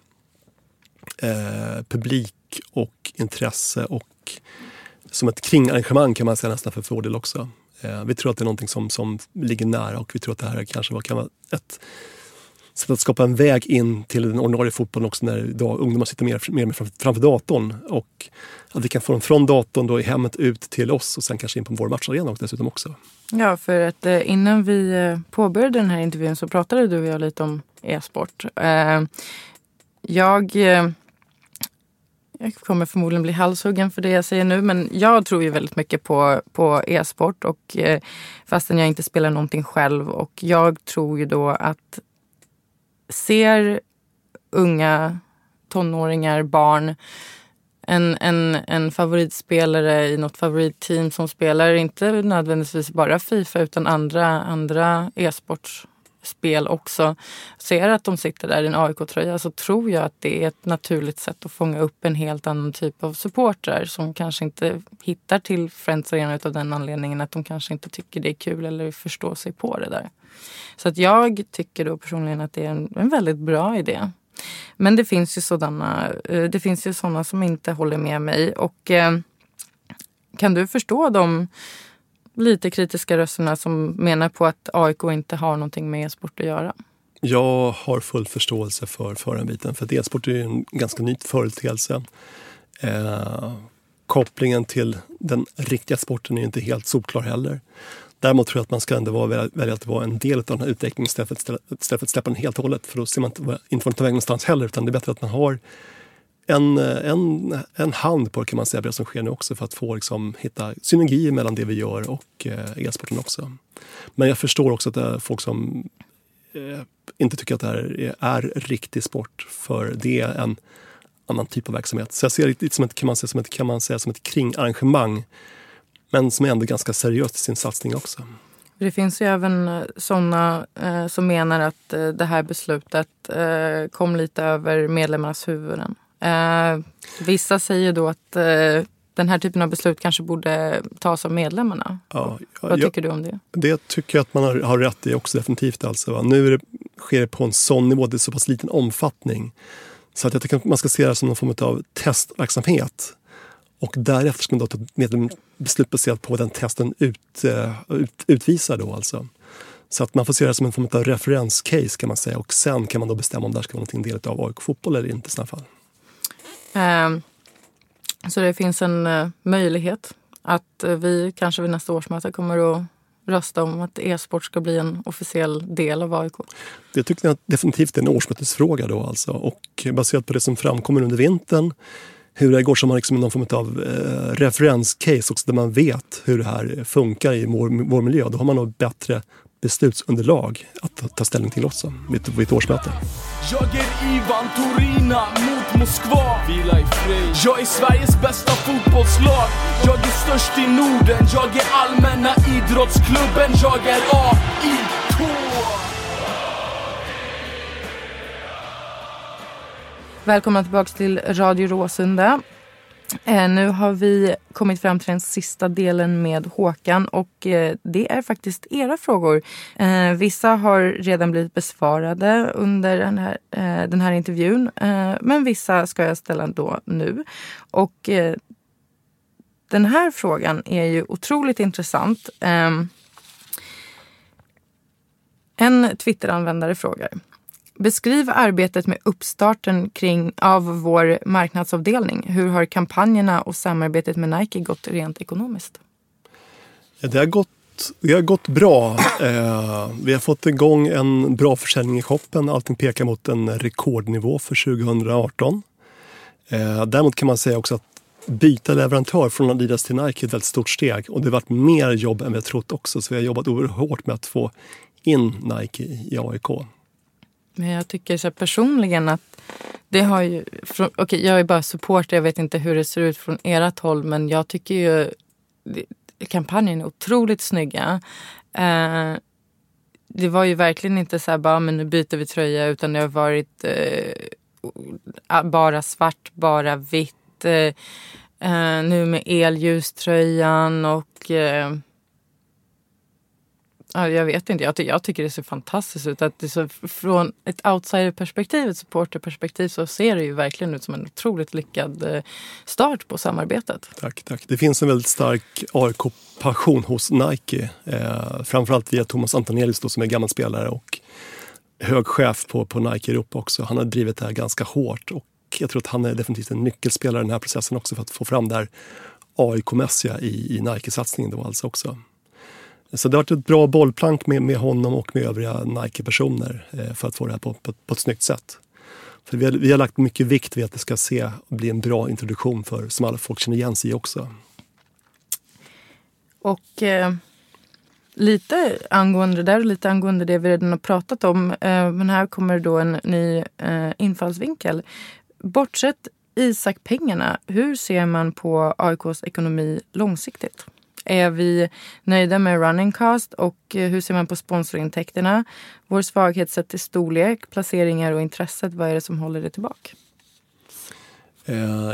publik och intresse, och som ett kringarrangemang kan man säga nästan för fördel också. Vi tror att det är någonting som ligger nära, och vi tror att det här kanske kan vara ett Så att skapa en väg in till den ordinarie fotbollen också när idag ungdomar sitter mer framför datorn. Och att vi kan få dem från datorn då i hemmet ut till oss och sen kanske in på vår matcharena och dessutom också. Ja, för att innan vi påbörjade den här intervjun så pratade du och jag lite om e-sport. Jag kommer förmodligen bli halshuggen för det jag säger nu, men jag tror ju väldigt mycket på e-sport och fastän jag inte spelar någonting själv, och jag tror ju då att ser unga tonåringar, barn, en favoritspelare i något favoritteam som spelar inte nödvändigtvis bara FIFA utan andra e-sportspel också, ser att de sitter där i en AIK-tröja, så tror jag att det är ett naturligt sätt att fånga upp en helt annan typ av supportrar som kanske inte hittar till Friends Arena av den anledningen att de kanske inte tycker det är kul eller förstår sig på det där. Så att jag tycker då personligen att det är en väldigt bra idé. Men det finns ju sådana som inte håller med mig. Och kan du förstå de lite kritiska rösterna som menar på att AIK inte har någonting med e-sport att göra? Jag har full förståelse för den biten. För att e-sport är ju en ganska ny företeelse. Kopplingen till den riktiga sporten är ju inte helt solklar heller. Däremot tror jag att man ska ändå välja att vara en del av den här utvecklingen istället för att släppa den helt och hållet. För då ser man inte vad den tar vägen någonstans heller, utan det är bättre att man har en hand på, kan man säga, det som sker nu också, för att få liksom hitta synergier mellan det vi gör och e-sporten också. Men jag förstår också att det är folk som inte tycker att det här är riktig sport, för det är en annan typ av verksamhet. Så jag ser det som ett kringarrangemang, men som är ändå ganska seriöst i sin satsning också. Det finns ju även sådana som menar att det här beslutet kom lite över medlemmarnas huvuden. Vissa säger då att den här typen av beslut kanske borde tas av medlemmarna. Ja, vad tycker du om det? Det tycker jag att man har rätt i också, definitivt. Alltså, va? Nu sker det på en sån nivå, det är så pass liten omfattning. Så att jag tycker att man ska se det som någon form av testverksamhet. Och därefter ska man då ta ett beslut baserat på vad den testen utvisar då alltså. Så att man får se det som en form av referenscase, kan man säga. Och sen kan man då bestämma om det här ska vara någonting del av AIK-fotboll eller inte i sådana fall. Så det finns en möjlighet att vi kanske vid nästa årsmöte kommer att rösta om att e-sport ska bli en officiell del av AIK. Det tycker jag definitivt är en årsmötesfråga då alltså. Och baserat på det som framkommer under vintern, hur det går, som man liksom någon form av referenscase också, där man vet hur det här funkar i vår miljö. Då har man nog bättre beslutsunderlag att ta ställning till också vid ett årsmöte. Jag är Ivan Torina mot Moskva. Jag är Sveriges bästa fotbollslag. Jag är störst i Norden. Jag är allmänna idrottsklubben. Jag är AIK. Välkomna tillbaka till Radio Råsunda. Nu har vi kommit fram till den sista delen med Håkan, och det är faktiskt era frågor. Vissa har redan blivit besvarade under den här intervjun, men vissa ska jag ställa då nu. Och den här frågan är ju otroligt intressant. En Twitter-användare frågar: beskriv arbetet med uppstarten av vår marknadsavdelning. Hur har kampanjerna och samarbetet med Nike gått rent ekonomiskt? Ja, det har gått bra. Vi har fått igång en bra försäljning i shoppen. Allting pekar mot en rekordnivå för 2018. Däremot kan man säga också att byta leverantör från Adidas till Nike är ett väldigt stort steg. Och det har varit mer jobb än vi har trott också. Så vi har jobbat oerhört hårt med att få in Nike i AIK. Men jag tycker så personligen att det har ju... Okej, jag är bara supporter, jag vet inte hur det ser ut från ert håll, men jag tycker ju kampanjen är otroligt snygga. Det var ju verkligen inte så här bara, men nu byter vi tröja, utan det har varit bara svart, bara vitt. Nu med elljuströjan och... jag vet inte, jag tycker det ser fantastiskt ut. Att det så, från ett outsider-perspektiv, ett supporter-perspektiv, så ser det ju verkligen ut som en otroligt lyckad start på samarbetet. Tack. Det finns en väldigt stark AIK-passion hos Nike. Framförallt via Thomas Antonelius då, som är gammal spelare och hög chef på Nike Europa också. Han har drivit det här ganska hårt och jag tror att han är definitivt en nyckelspelare i den här processen också för att få fram det här AIK-mässiga i Nike-satsningen då alltså också. Så det har varit ett bra bollplank med honom och med övriga Nike-personer för att få det här på ett snyggt sätt. För vi har lagt mycket vikt vid att det ska se och bli en bra introduktion för, som alla folk känner igen sig i också. Och lite angående det där och lite angående det vi redan har pratat om. Men här kommer då en ny infallsvinkel. Bortsett Isak-pengarna, hur ser man på AIKs ekonomi långsiktigt? Är vi nöjda med running cost och hur ser man på sponsorintäkterna? Vår svaghet sett i storlek, placeringar och intresset, vad är det som håller det tillbaka?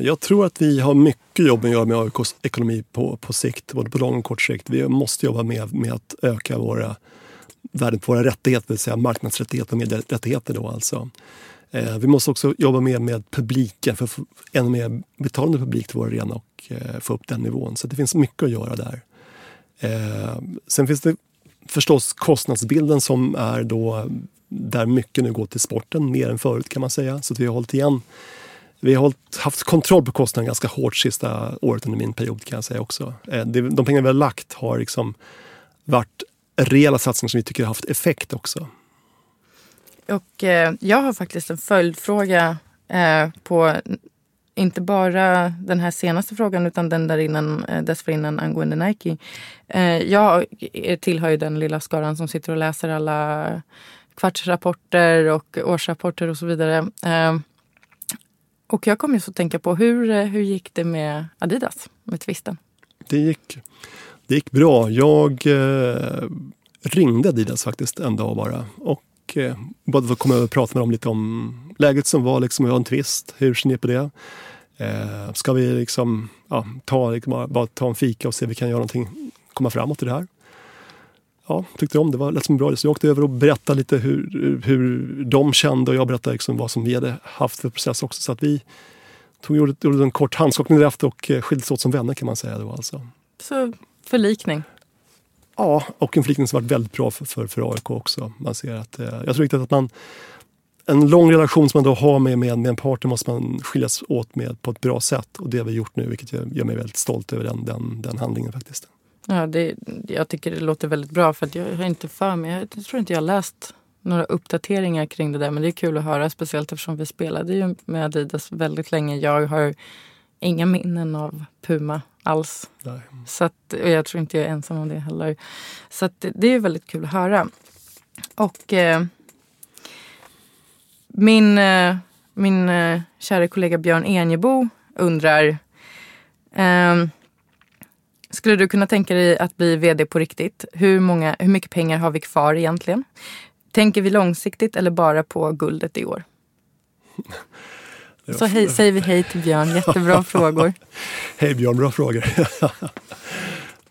Jag tror att vi har mycket jobb att göra med AIKs ekonomi på sikt, både på lång och kort sikt. Vi måste jobba med att öka värdet på våra rättigheter, det vill säga marknadsrättigheter och medierättigheter då alltså. Vi måste också jobba mer med publiken för att få ännu mer betalande publik till vår arena och få upp den nivån. Så det finns mycket att göra där. Sen finns det förstås kostnadsbilden som är då där mycket nu går till sporten, mer än förut kan man säga. Så att vi har hållit igen. Vi har haft kontroll på kostnaden ganska hårt sista året under min period kan jag säga också. De pengar vi har lagt har liksom varit reella satsningar som vi tycker har haft effekt också. Och jag har faktiskt en följdfråga på inte bara den här senaste frågan utan den där innan, dessförinnan angående Nike. Jag tillhör ju den lilla skaran som sitter och läser alla kvartsrapporter och årsrapporter och så vidare. Och jag kom ju så att tänka på hur gick det med Adidas, med tvisten? Det gick bra. Jag ringde Adidas faktiskt en dag bara och både för att komma över och prata med dem lite om läget som var, liksom, vi har en twist, hur ser ni på det? Ska vi liksom, ja, ta en fika och se om vi kan göra någonting, komma framåt i det här? Ja, tyckte om det var lätt som bra. Så jag åkte över och berättade lite hur de kände och jag berättade liksom vad som vi hade haft för process också. Så att vi gjorde en kort handskakning därefter och skildes åt som vänner kan man säga då alltså. Så förlikning? Ja, och en flickning som varit väldigt bra för AIK också. Man ser att, jag tror riktigt att en lång relation som man då har med en partner måste man skiljas åt med på ett bra sätt. Och det har vi gjort nu, vilket gör mig väldigt stolt över den handlingen faktiskt. Ja, jag tycker det låter väldigt bra för att jag har inte för mig. Jag tror inte jag har läst några uppdateringar kring det där, men det är kul att höra, speciellt eftersom vi spelade ju med Adidas väldigt länge. Jag har inga minnen av Puma alls. Nej. Så att, och jag tror inte jag är ensam om det heller. Så att, det är väldigt kul att höra. Och min kära kollega Björn Enjebo undrar, skulle du kunna tänka dig att bli vd på riktigt? Hur mycket pengar har vi kvar egentligen? Tänker vi långsiktigt eller bara på guldet i år? Så säger vi hej till Björn, jättebra frågor. Hej Björn, bra frågor.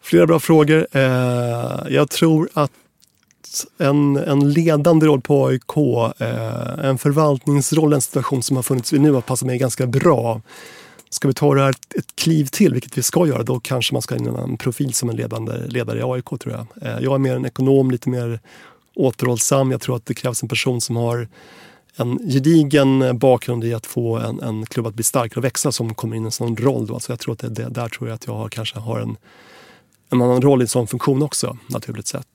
Flera bra frågor. Jag tror att en ledande roll på AIK, en förvaltningsroll, en situation som har funnits nu har passat mig ganska bra. Ska vi ta det här ett kliv till, vilket vi ska göra, då kanske man ska in en profil som en ledande ledare i AIK tror jag. Jag är mer en ekonom, lite mer återhållsam. Jag tror att det krävs en person som har en gedigen bakgrund i att få en klubb att bli starkare och växa som kommer in i en sån roll. Då. Alltså jag tror att där tror jag att jag kanske har en annan roll i en sån funktion också, naturligt sett.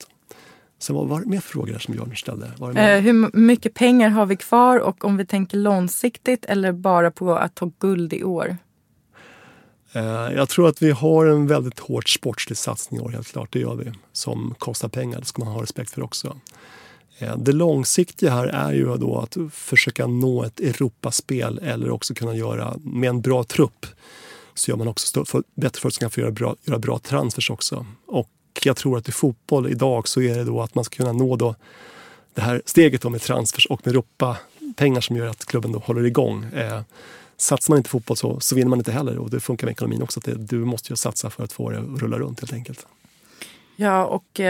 Sen vad var det mer frågor som Björn ställde? Hur mycket pengar har vi kvar och om vi tänker långsiktigt eller bara på att ta guld i år? Jag tror att vi har en väldigt hårt sportslig satsning i år, helt klart. Det gör vi, som kostar pengar. Det ska man ha respekt för också. Det långsiktiga här är ju då att försöka nå ett Europaspel eller också kunna göra med en bra trupp så gör man också bättre förutsättningar för att göra bra transfers också. Och jag tror att i fotboll idag så är det då att man ska kunna nå då det här steget då med transfers och med Europapengar som gör att klubben då håller igång. Satsar man inte fotboll så vinner man inte heller och det funkar med ekonomin också. Att du måste ju satsa för att få det att rulla runt helt enkelt. Ja och...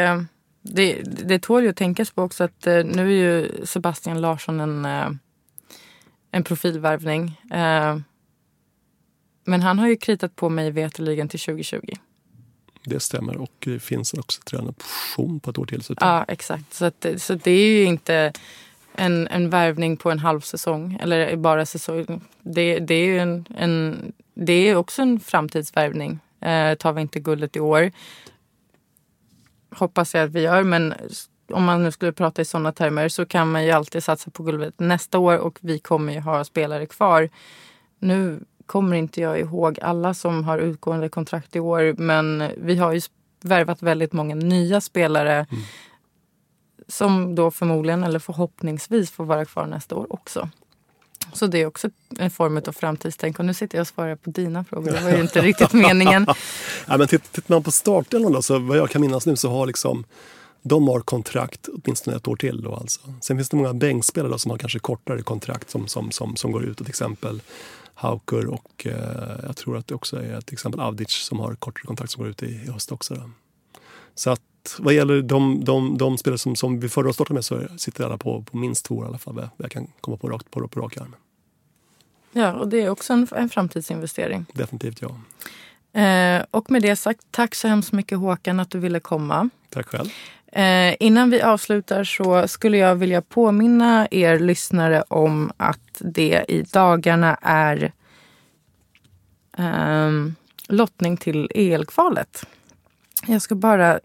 Det tål ju att tänkas på också att nu är ju Sebastian Larsson en profilvärvning. Men han har ju kritat på mig veteligen till 2020. Det stämmer och det finns också tränarposition på ett år till. Så ja, exakt. Så det är ju inte en värvning på en halv säsong eller bara säsong. Det är ju det är också en framtidsvärvning. Tar vi inte guldet i år, hoppas jag att vi gör, men om man nu skulle prata i sådana termer så kan man ju alltid satsa på guldet nästa år, och vi kommer ju ha spelare kvar. Nu kommer inte jag ihåg alla som har utgående kontrakt i år, men vi har ju värvat väldigt många nya spelare som då förmodligen eller förhoppningsvis får vara kvar nästa år också. Så det är också en form av framtidstänk. Och nu sitter jag och svarar på dina frågor. Det var ju inte riktigt meningen. Ja, men tittar man på startdelen då, så vad jag kan minnas nu så har liksom de har kontrakt åtminstone ett år till då alltså. Sen finns det många bänkspelare då som har kanske kortare kontrakt som går ut. Till exempel Hauker och jag tror att det också är till exempel Avdic som har kortare kontrakt som går ut i höst också då. Så att vad gäller de spelare som vi förra startade med så sitter alla på minst två år i alla fall. Jag kan komma på rak arm. Ja, och det är också en framtidsinvestering. Definitivt, ja. Och med det sagt, tack så hemskt mycket Håkan att du ville komma. Tack själv. Innan vi avslutar så skulle jag vilja påminna er lyssnare om att det i dagarna är lottning till EL-kvalet. Jag ska bara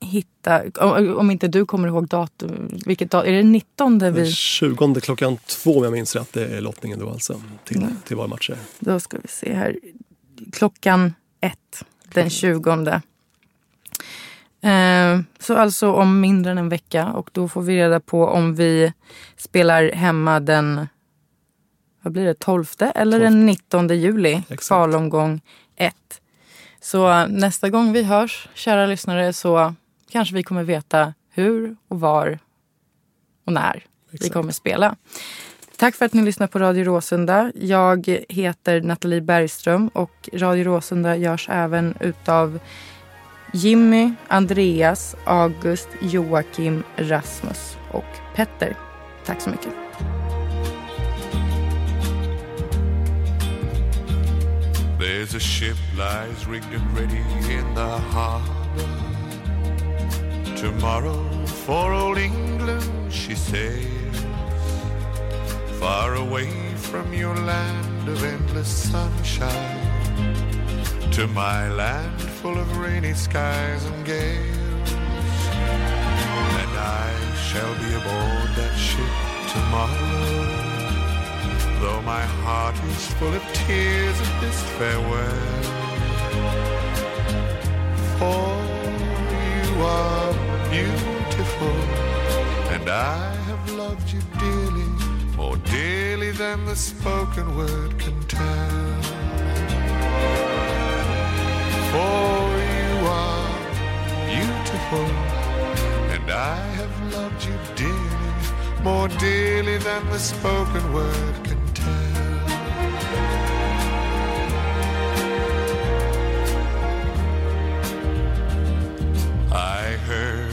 hitta, om inte du kommer ihåg datum, vilket dag, är det 19? Den 20 klockan 2 om jag minns rätt, det är lottningen då alltså till varje match. Då ska vi se här, klockan 1 den 20. Så alltså om mindre än en vecka, och då får vi reda på om vi spelar hemma den, vad blir det, 12 eller 12. Den 19 juli, kvalomgång 1. Så nästa gång vi hörs, kära lyssnare, så kanske vi kommer veta hur och var och när vi kommer spela. Tack för att ni lyssnar på Radio Råsunda. Jag heter Nathalie Bergström och Radio Råsunda görs även utav Jimmy, Andreas, August, Joakim, Rasmus och Petter. Tack så mycket. There's a ship lies rigged and ready in the harbor. Tomorrow for old England she sails, far away from your land of endless sunshine, to my land full of rainy skies and gales. And I shall be aboard that ship tomorrow, though my heart is full of tears at this farewell. For you are beautiful, and I have loved you dearly, more dearly than the spoken word can tell. For you are beautiful, and I have loved you dearly, more dearly than the spoken word can tell. I heard